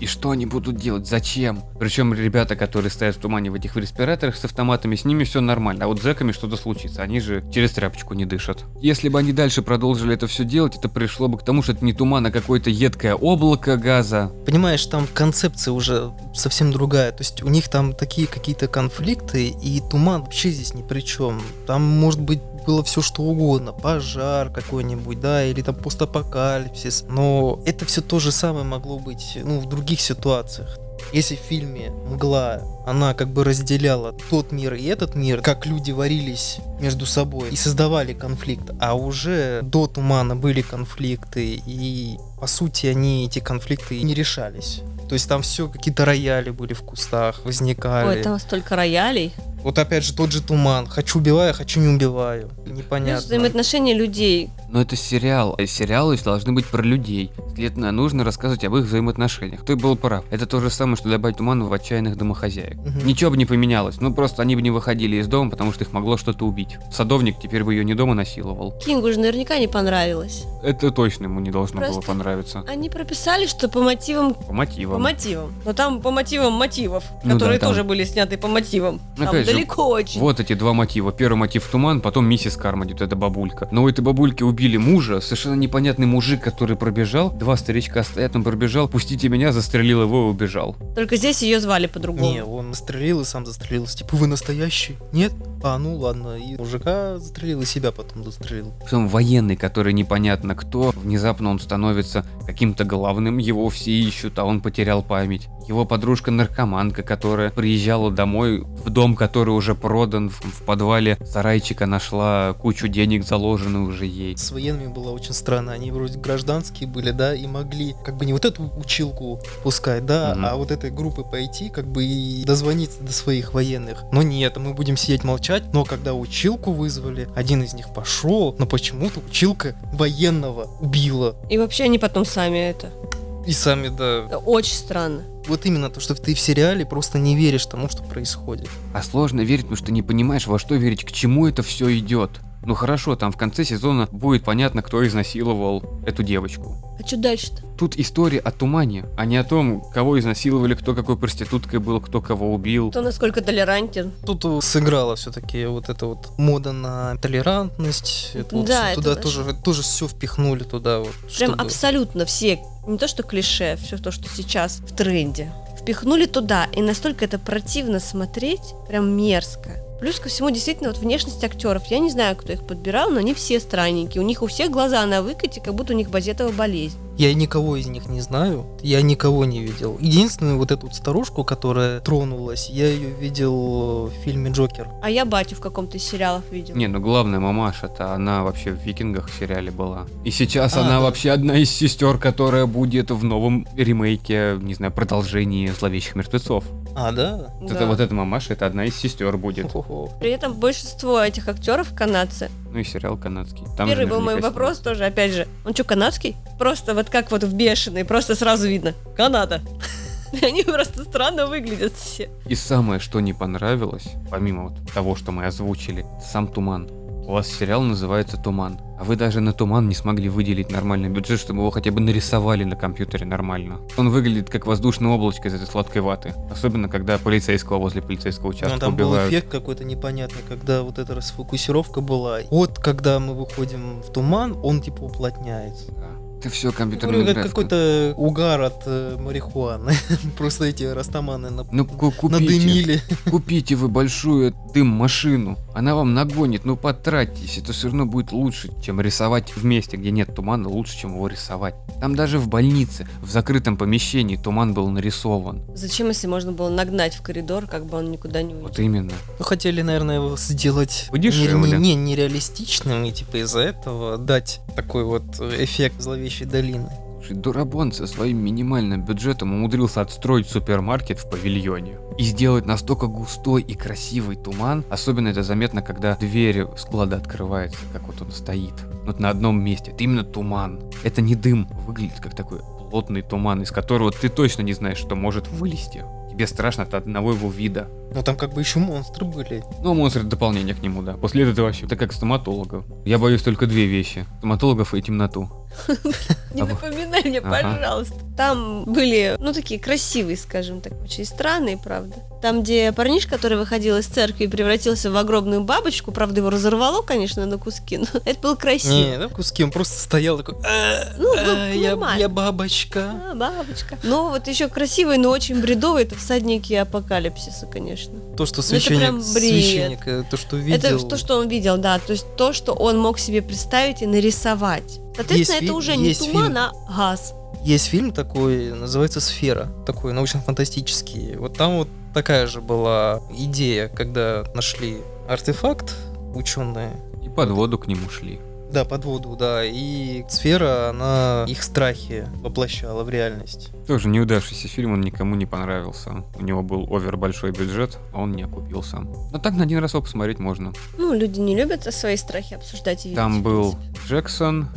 И что они будут делать? Зачем? Причем ребята, которые стоят в тумане в этих респираторах с автоматами, с ними все нормально. А вот с зэками что-то случится. Они же через тряпочку не дышат. Если бы они дальше продолжили это все делать, это пришло бы к тому, что это не туман, а какое-то едкое облако газа. Понимаешь, там концепция уже совсем другая. То есть у них там такие какие-то конфликты, и туман вообще здесь ни при чем. Там может быть было все что угодно, пожар какой-нибудь, да, или там постапокалипсис, но это все то же самое могло быть, ну, в других ситуациях. Если в фильме «Мгла» она как бы разделяла тот мир и этот мир, как люди варились между собой и создавали конфликт, а уже до тумана были конфликты, и по сути они, эти конфликты, не решались. То есть там все какие-то рояли были в кустах, возникали. Ой, там столько роялей. Вот опять же тот же туман. Хочу убиваю, хочу не убиваю. Непонятно. Это взаимоотношения людей. Но это сериал. Сериалы должны быть про людей. Следовательно, нужно рассказывать об их взаимоотношениях. Ты был прав. Это то же самое, что добавить туман в отчаянных домохозяек. Угу. Ничего бы не поменялось. Ну просто они бы не выходили из дома, потому что их могло что-то убить. Садовник теперь бы ее не дома насиловал. Кингу же наверняка не понравилось. Это точно ему не должно просто было понравиться. Они прописали, что по мотивам... По мотивам. По мотивам. Но там по мотивам мотивов, ну которые да, там... тоже были сняты по мотивам. Опять же, далеко очень. Вот эти два мотива. Первый мотив туман, потом миссис Кармоди, вот эта бабулька. Но у этой бабульки убили мужа, совершенно непонятный мужик, который пробежал. Два старичка стоят, он пробежал, пустите меня, застрелил его и убежал. Только здесь ее звали по-другому. Не, он настрелил и сам застрелился. Типа, вы настоящий? Нет? А, ну ладно. И мужика застрелил, и себя потом застрелил. Потом военный, который непонятно кто, внезапно он становится каким-то главным, его все ищут, а он потерял память. Его подружка-наркоманка, которая приезжала домой в дом, который уже продан, в, в подвале сарайчика нашла кучу денег, заложенных уже ей. С военными было очень странно. Они вроде гражданские были, да, и могли как бы не вот эту училку пускать, да, угу. а вот этой группы пойти, как бы и дозвониться до своих военных. Но нет, мы будем сидеть молчать. Но когда училку вызвали, один из них пошел, но почему-то училка военного убила. И вообще они потом сами это... И сами, да. Это очень странно. Вот именно то, что ты в сериале просто не веришь тому, что происходит. А сложно верить, потому что не понимаешь, во что верить, к чему это все идет. Ну хорошо, там в конце сезона будет понятно, кто изнасиловал эту девочку. А что дальше-то? Тут история о тумане, а не о том, кого изнасиловали, кто какой проституткой был, кто кого убил. Кто насколько толерантен. Тут сыграла все-таки вот эта вот мода на толерантность. Это вот да, туда это тоже, тоже все впихнули туда. Вот, прям чтобы... абсолютно все, не то что клише, все то, что сейчас в тренде, впихнули туда. И настолько это противно смотреть, прям мерзко. Плюс ко всему, действительно, вот внешность актеров. Я не знаю, кто их подбирал, но они все странненькие. У них у всех глаза на выкате, как будто у них базетовая болезнь. Я никого из них не знаю, я никого не видел. Единственную вот эту вот старушку, которая тронулась, я ее видел в фильме «Джокер». А я батю в каком-то из сериалов видел. Не, ну главная мамаша-то, она вообще в «Викингах» в сериале была. И сейчас а, она да. вообще одна из сестер, которая будет в новом ремейке, не знаю, продолжении «Зловещих мертвецов». А, да? Вот, да. Это, вот эта мамаша, это одна из сестер будет. Хо-хо. При этом большинство этих актеров канадцы. Ну и сериал канадский. Там Первый был мой вопрос снимает. тоже, опять же. Он что, канадский? Просто вот как вот в «Бешеный», просто сразу видно. Канада. Они просто странно выглядят все. И самое, что не понравилось, помимо вот того, что мы озвучили, сам туман. У вас сериал называется «Туман». А вы даже на туман не смогли выделить нормальный бюджет, чтобы его хотя бы нарисовали на компьютере нормально. Он выглядит как воздушное облачко из этой сладкой ваты. Особенно, когда полицейского возле полицейского участка убивают. Там был эффект какой-то непонятный, когда вот эта расфокусировка была. Вот когда мы выходим в туман, он типа уплотняется. Да. Это все компьютерная графика. Какой-то угар от э, марихуаны. Просто эти растаманы на... ну, купите, надымили. Купите вы большую дым-машину. Она вам нагонит, ну потратьтесь. Это все равно будет лучше, чем рисовать в месте, где нет тумана, лучше, чем его рисовать. Там даже в больнице, в закрытом помещении туман был нарисован. Зачем, если можно было нагнать в коридор, как бы он никуда не уйдет? Вот именно. Ну, хотели, наверное, его сделать не, не, нереалистичным и типа из-за этого дать такой вот эффект зловещего долины. Слушай, Дарабонт со своим минимальным бюджетом умудрился отстроить супермаркет в павильоне и сделать настолько густой и красивый туман. Особенно это заметно, когда дверь склада открывается, как вот он стоит. Вот на одном месте. Это именно туман. Это не дым. Выглядит как такой плотный туман, из которого ты точно не знаешь, что может вылезти. Тебе страшно от одного его вида. Ну там как бы еще монстры были. Ну монстры дополнение к нему, да. После этого вообще. Это как стоматолога. Я боюсь только две вещи. Стоматологов и темноту. Не напоминай мне, пожалуйста. Там были, ну такие красивые, скажем так, очень странные, правда. Там, где парниш, который выходил из церкви и превратился в огромную бабочку, правда, его разорвало, конечно, на куски, но это было красиво. Не, на куски он просто стоял такой, ну, я бабочка. Бабочка. Ну вот еще красивый, но очень бредовый, это всадники апокалипсиса, конечно. То, что священник, священник, то, что видел. Это то, что он видел, да, то есть то, что он мог себе представить и нарисовать. Соответственно, есть это фи- уже не туман, фильм. а газ. Есть фильм такой, называется «Сфера», такой научно-фантастический. Вот там вот такая же была идея, когда нашли артефакт ученые. И под воду к нему шли. Да, под воду, да. И сфера, она их страхи воплощала в реальность. Тоже неудавшийся фильм, он никому не понравился. У него был овер большой бюджет, а он не окупился. Но так на один раз его посмотреть можно. Ну, люди не любят свои страхи обсуждать и видеть. Там был Джексон,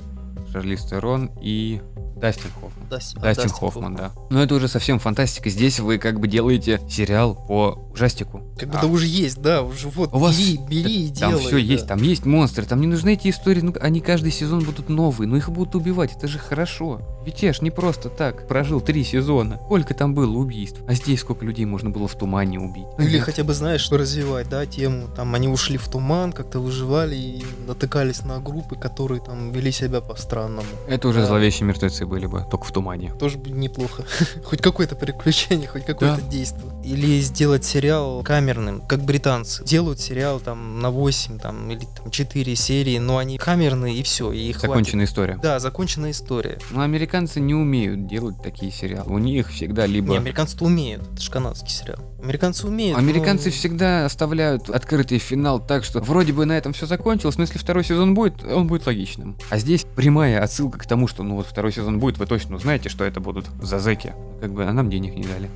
Шарлиз Терон и... Дастин Хоффман. Дастин, Дастин Хоффман, Хоффман, да. Но это уже совсем фантастика. Здесь вы как бы делаете сериал по ужастику. Как бы а. да уже есть, да, уже вот у вас бери, бери и делай. Там все да. есть, там есть монстры, там не нужны эти истории, ну, они каждый сезон будут новые, но их будут убивать, это же хорошо. Ведь я ж не просто так прожил три сезона. Сколько там было убийств, а здесь сколько людей можно было в тумане убить. Или Нет. хотя бы, знаешь, развивать, да, тему, там они ушли в туман, как-то выживали и натыкались на группы, которые там вели себя по-странному. Это уже да. зловещие мертвецы были бы, только в тумане. Тоже бы неплохо. Хоть какое-то приключение, хоть какое-то да. действие. Или сделать сериал камерным, как британцы. Делают сериал там на восемь там, или там, четыре серии, но они камерные и все. И законченная хватит. история. Да, законченная история. Но американцы не умеют делать такие сериалы. У них всегда либо... Не, американцы-то умеют. Это же канадский сериал. Американцы умеют. Американцы но... всегда оставляют открытый финал так, что вроде бы на этом все закончилось, но если второй сезон будет, он будет логичным. А здесь прямая отсылка к тому, что ну вот второй сезон будет, вы точно узнаете, что это будут зазеки. Как бы, а нам денег не дали.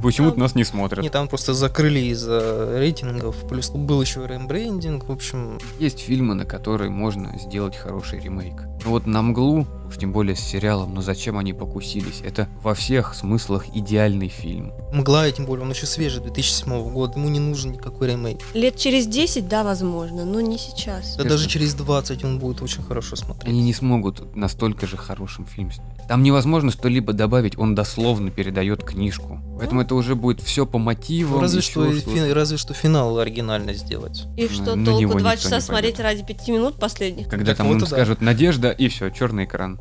Почему-то нас не смотрят. Не, там просто закрыли из-за рейтингов, плюс был еще рембрендинг, в общем... Есть фильмы, на которые можно сделать хороший ремейк. Но вот на «Мглу», уж тем более с сериалом, но зачем они покусились? Это во всех смыслах идеальный фильм. «Мгла», и тем более, он еще свежий, две тысячи седьмого года, ему не нужен никакой ремейк. Лет через десять, да, возможно, но не сейчас. Да, это... даже через двадцать он будет очень хорошо смотреть. Они не смогут настолько же хорошим фильм снять. Там невозможно что-либо добавить, он дословно передает книжку. Поэтому ну, это уже будет все по мотивам. Разве что, фи- разве что финал оригинально сделать. И что, на толку два часа смотреть ради пяти минут последних? Когда так там вот им скажут да. «Надежда», и все, черный экран.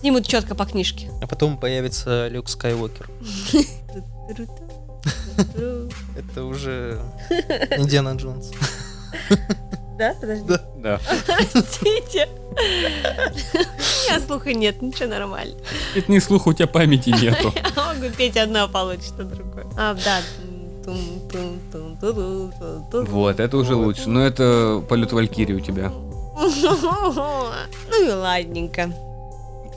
Снимут четко по книжке. А потом появится Люк Скайуокер. Это уже Индиана Джонс. Да? Подожди. Да. да. Простите. У меня слуха нет, ничего нормально. Это не слух, у тебя памяти нету. Я могу петь одно, а получится другое. А, да. Вот, это уже лучше. Но это полет Валькирии у тебя. Ну и ладненько.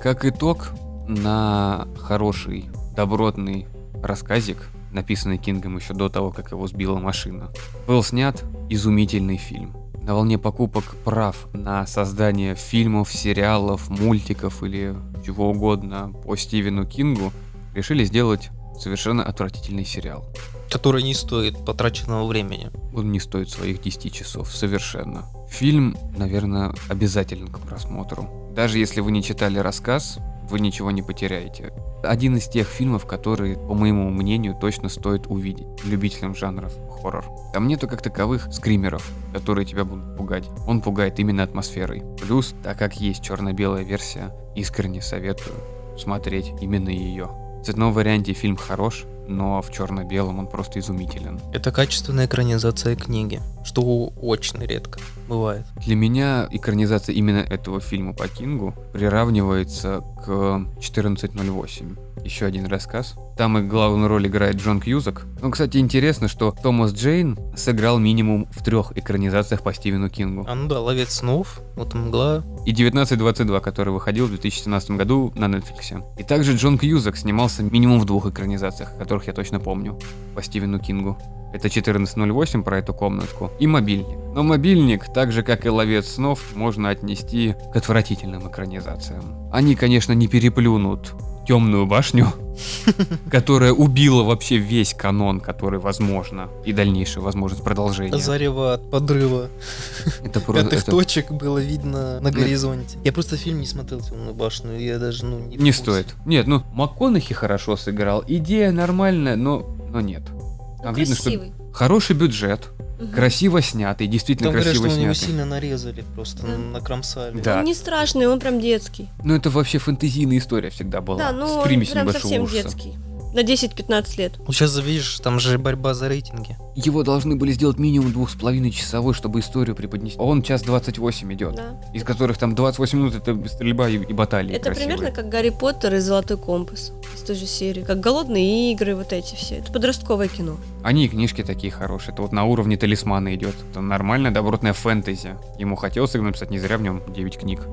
Как итог, на хороший, добротный рассказик, написанный Кингом еще до того, как его сбила машина, был снят изумительный фильм. На волне покупок прав на создание фильмов, сериалов, мультиков или чего угодно по Стивену Кингу решили сделать совершенно отвратительный сериал. Который не стоит потраченного времени. Он не стоит своих десяти часов совершенно. Фильм, наверное, обязателен к просмотру. Даже если вы не читали рассказ, вы ничего не потеряете. Один из тех фильмов, которые, по моему мнению, точно стоит увидеть любителям жанров хоррор. Там нету как таковых скримеров, которые тебя будут пугать. Он пугает именно атмосферой. Плюс, так как есть черно-белая версия, искренне советую смотреть именно ее. В цветном варианте фильм хорош, но в черно-белом он просто изумителен. Это качественная экранизация книги, что очень редко бывает. Для меня экранизация именно этого фильма по Кингу приравнивается к четырнадцать ноль восемь. Еще один рассказ. Там и главную роль играет Джон Кьюзак. Ну, кстати, интересно, что Томас Джейн сыграл минимум в трех экранизациях по Стивену Кингу. А ну да, «Ловец снов», вот «Мгла». И девятнадцать двадцать два, который выходил в две тысячи семнадцатом году на Netflix. И также Джон Кьюзак снимался минимум в двух экранизациях, которых я точно помню, по Стивену Кингу. Это четырнадцать ноль восемь про эту комнатку и «Мобильник». Но «Мобильник», так же как и «Ловец снов», можно отнести к отвратительным экранизациям. Они, конечно, не переплюнут «Темную башню», которая убила вообще весь канон, который возможно, и дальнейшая возможность продолжения. Зарево от подрыва. Это просто, Пятых это... точек было видно на горизонте. Я просто фильм не смотрел «Темную башню», я даже ну не. Не стоит. Нет, ну МакКонахи хорошо сыграл, идея нормальная, но, но нет. Там ну, видно, красивый. Что хороший бюджет. Угу. Красиво снятый, действительно там красиво снятый. Там говорят, что снятый. Его сильно нарезали, просто да. накромсали. Да. Он не страшный, он прям детский. Ну это вообще фэнтезийная история всегда была. Да, ну он прям совсем ужаса. Детский. На десять-пятнадцать лет. Сейчас завидишь, там же борьба за рейтинги. Его должны были сделать минимум двух с половиной часовой, чтобы историю преподнести. А он час двадцать восемь идет, да. Из которых там двадцать восемь минут это стрельба и, и баталии. Это красивые. Примерно как Гарри Поттер и Золотой компас из той же серии, как Голодные игры, вот эти все. Это подростковое кино. Они и книжки такие хорошие. Это вот на уровне Талисмана идет. Это нормальная добротная фэнтези. Ему хотелось их написать, не зря в нем девять книг.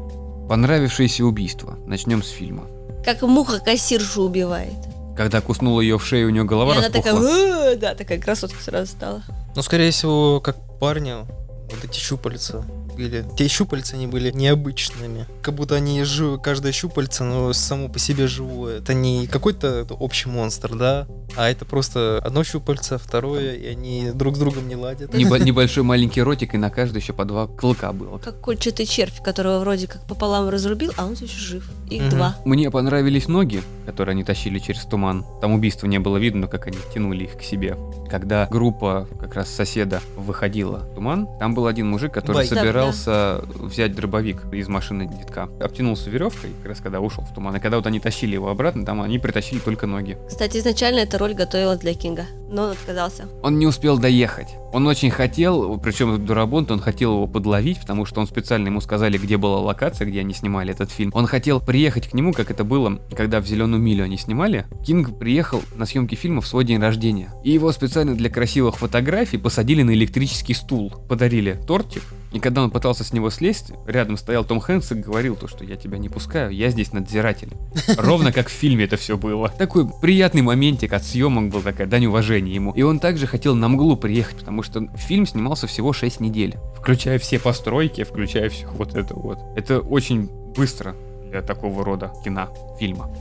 Понравившееся убийство. Начнем с фильма. Как муха кассиршу убивает. Когда куснула ее в шею, у нее голова и распухла. Она такая, да, такая красотка сразу стала. Ну, скорее всего, как парня, вот эти щупальца были. Те щупальца, они были необычными. Как будто они живы, каждое щупальце, но само по себе живое. Это не какой-то общий монстр, да? А это просто одно щупальце, второе, и они друг с другом не ладят. Небольшой маленький ротик, и на каждой еще по два клыка было. Как кольчатый червь, которого вроде как пополам разрубил, а он еще жив. Их два. Мне понравились ноги, которые они тащили через туман. Там убийства не было видно, как они тянули их к себе. Когда группа как раз соседа выходила в туман, там был один мужик, который собирался взять дробовик из машины детка. Обтянулся веревкой, как раз когда ушел в туман. И когда вот они тащили его обратно, там они притащили только ноги. Кстати, изначально это роль готовилась для Кинга, но он отказался. Он не успел доехать. Он очень хотел, причем Дарабонт, он хотел его подловить, потому что он специально ему сказали, где была локация, где они снимали этот фильм. Он хотел приехать к нему, как это было, когда в «Зеленую милю» они снимали. Кинг приехал на съемки фильма в свой день рождения. И его специально для красивых фотографий посадили на электрический стул. Подарили тортик. И когда он пытался с него слезть, рядом стоял Том Хэнкс и говорил то, что я тебя не пускаю, я здесь надзиратель. Ровно как в фильме это все было. Такой приятный моментик от съемок был, такая дань уважения ему. И он также хотел на Мглу приехать, потому что фильм снимался всего шесть недель. Включая все постройки, включая все вот это вот. Это очень быстро для такого рода кино, фильма.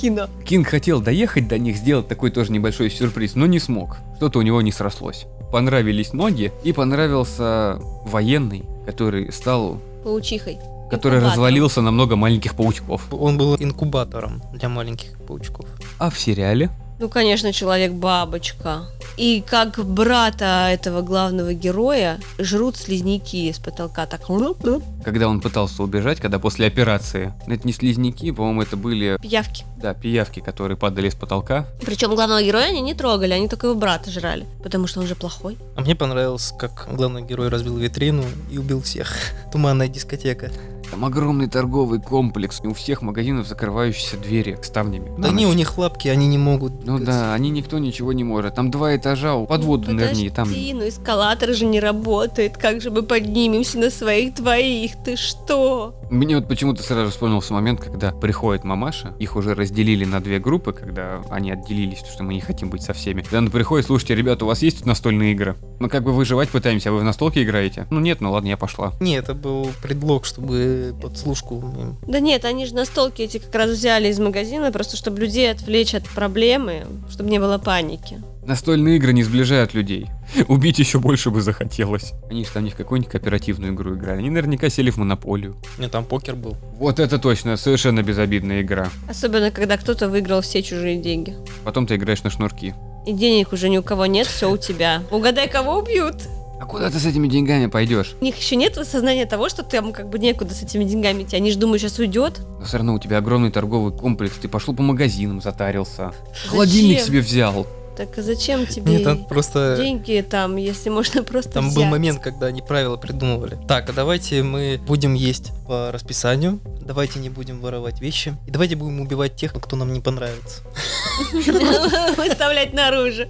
Кино. Кинг хотел доехать до них, сделать такой тоже небольшой сюрприз, но не смог. Что-то у него не срослось. Понравились ноги и понравился военный, который стал... Паучихой. Который развалился на много маленьких паучков. Он был инкубатором для маленьких паучков. А в сериале? Ну, конечно, Человек-бабочка. И как брата этого главного героя жрут слизняки с потолка. Так. Когда он пытался убежать, когда после операции. Это не слизняки, по-моему, это были... Пиявки. Да, пиявки, которые падали с потолка. Причем главного героя они не трогали, они только его брата жрали. Потому что он же плохой. А мне понравилось, как главный герой разбил витрину и убил всех. Туманная дискотека. Там огромный торговый комплекс, и у всех магазинов закрывающиеся двери ставнями. Да не, у них лапки, они не могут. Ну да, они никто ничего не может. Там два этажа, под воду нырни. Подожди, ну эскалатор же не работает, как же мы поднимемся на своих двоих, ты что? Мне вот почему-то сразу вспомнился момент, когда приходит мамаша, их уже разделили на две группы, когда они отделились, потому что мы не хотим быть со всеми. Когда она приходит, слушайте, ребята, у вас есть тут настольные игры? Мы как бы выживать пытаемся, а вы в настолке играете? Ну нет, ну ладно, я пошла. Не, это был предлог, чтобы подслушку. Да нет, они же настолки эти как раз взяли из магазина, просто чтобы людей отвлечь от проблемы, чтобы не было паники. Настольные игры не сближают людей. Убить еще больше бы захотелось. Они же там не в какую-нибудь кооперативную игру играли. Они наверняка сели в монополию. Нет, там покер был. Вот это точно, совершенно безобидная игра. Особенно, когда кто-то выиграл все чужие деньги. Потом ты играешь на шнурки. И денег уже ни у кого нет, все у тебя. Угадай, кого убьют. А куда ты с этими деньгами пойдешь? У них еще нет осознания того, что там как бы некуда с этими деньгами идти. Они же думают, сейчас уйдет. Но все равно у тебя огромный торговый комплекс. Ты пошел по магазинам, затарился. Зачем? Холодильник себе взял. Так а зачем тебе Нет, просто... деньги там, если можно просто Там взять? Был момент, когда они правила придумывали. Так, а давайте мы будем есть по расписанию, давайте не будем воровать вещи, и давайте будем убивать тех, кто нам не понравится. Выставлять наружу.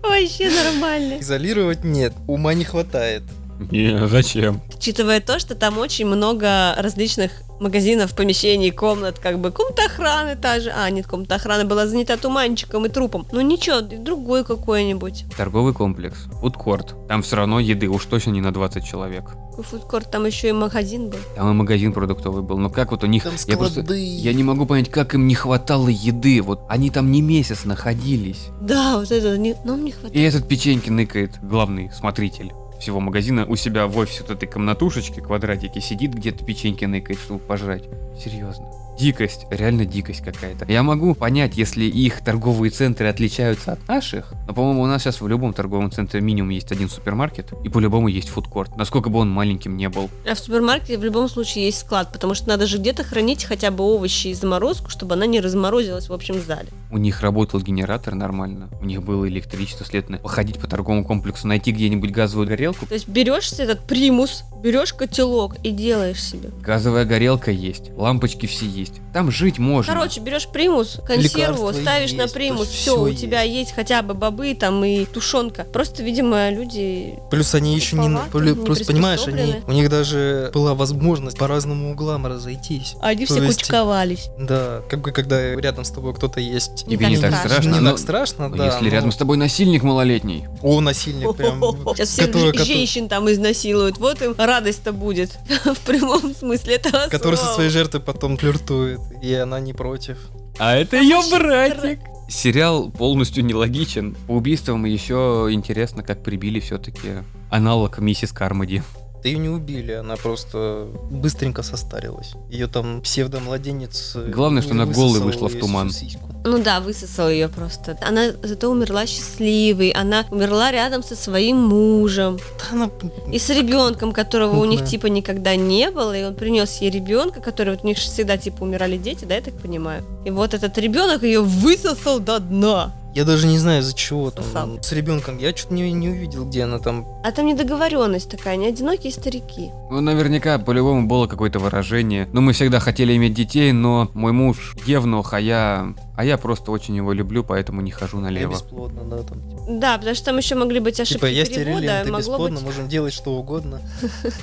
Вообще нормально. Изолировать нет, ума не хватает. Не, зачем? Учитывая то, что там очень много различных магазинов, помещений, комнат, как бы комната охраны та же. А, нет, комната охраны была занята туманчиком и трупом. Ну ничего, другой какой-нибудь. Торговый комплекс, фудкорт. Там все равно еды, уж точно не на двадцать человек. Фудкорт, там еще и магазин был. Там и магазин продуктовый был, но как вот у них... Там склады. Я, просто, я не могу понять, как им не хватало еды, вот они там не месяц находились. Да, вот это, не, нам не хватало. И этот печеньки ныкает, главный смотритель всего магазина, у себя в офисе вот этой комнатушечке, квадратике, сидит где-то печеньки ныкает, чтобы пожрать. Серьезно. дикость, реально дикость какая-то. Я могу понять, если их торговые центры отличаются от наших, но, по-моему, у нас сейчас в любом торговом центре минимум есть один супермаркет, и по-любому есть фудкорт, насколько бы он маленьким не был. А в супермаркете в любом случае есть склад, потому что надо же где-то хранить хотя бы овощи и заморозку, чтобы она не разморозилась в общем зале. У них работал генератор нормально, у них было электричество, следовательно, походить по торговому комплексу, найти где-нибудь газовую горелку. То есть берешь этот примус, берешь котелок и делаешь себе. Газовая горелка есть, лампочки все есть, там жить можно. Короче, берешь примус, консерву, лекарства ставишь есть, на примус, все, все у тебя есть хотя бы бобы там и тушенка. Просто, видимо, люди... Плюс они еще не... Плюс, не просто, понимаешь, они, у них даже была возможность по разному углам разойтись. А они то все есть, кучковались. Да, как бы когда рядом с тобой кто-то есть. Тебе не, не так страшно. страшно. Не но, так страшно, но, да. Если но... рядом с тобой насильник малолетний. О, насильник прям. Сейчас всех женщин там изнасилуют, вот им радость-то будет. В прямом смысле этого слова. Который со своей жертвой потом флиртует, и она не против. А это ее братик. Сериал полностью нелогичен. По убийствам еще интересно, как прибили все-таки аналог миссис Кармоди. Да ее не убили, она просто быстренько состарилась. Ее там псевдомладенец... Главное, что она голой вышла в туман. Сосиску. Ну да, высосала ее просто. Она зато умерла счастливой. Она умерла рядом со своим мужем. Да она... И с ребенком, которого у них типа никогда не было. И он принес ей ребенка, который вот у них всегда типа умирали дети, да, я так понимаю. И вот этот ребенок ее высосал до дна. Я даже не знаю, из-за чего там. С ребенком. Я что-то не, не увидел, где она там. А там недоговоренность такая, не одинокие старики. Ну, наверняка, по-любому, было какое-то выражение. Ну, мы всегда хотели иметь детей, но мой муж евнух, а я... А я просто очень его люблю, поэтому не хожу налево. Я бесплодно, да, там. Типа. Да, потому что там еще могли быть ошибки типа, я перевода. Стерилен, ты бесплодно, быть... можем делать что угодно.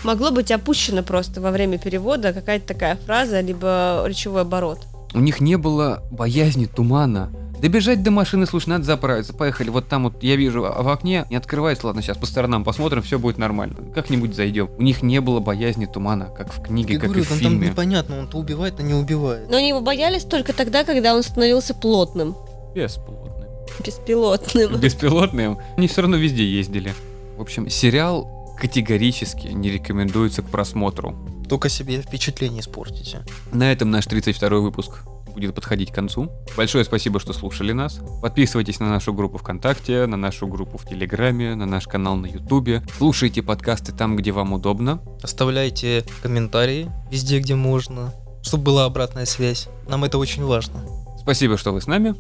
Могло быть опущено просто во время перевода какая-то такая фраза, либо речевой оборот. У них не было боязни тумана. Добежать до машины, слушай, надо заправиться, поехали, вот там вот я вижу в окне, не открывается, ладно, сейчас по сторонам посмотрим, все будет нормально, как-нибудь зайдем. У них не было боязни тумана, как в книге, я как говорю, и в фильме. Там непонятно, он то убивает, то не убивает. Но они его боялись только тогда, когда он становился плотным. Бесплотным. Беспилотным. Беспилотным. Они все равно везде ездили. В общем, сериал категорически не рекомендуется к просмотру. Только себе впечатление испортите. На этом наш тридцать второй выпуск будет подходить к концу. Большое спасибо, что слушали нас. Подписывайтесь на нашу группу ВКонтакте, на нашу группу в Телеграме, на наш канал на Ютубе. Слушайте подкасты там, где вам удобно. Оставляйте комментарии везде, где можно, чтобы была обратная связь. Нам это очень важно. Спасибо, что вы с нами.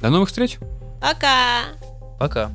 До новых встреч. Пока. Пока.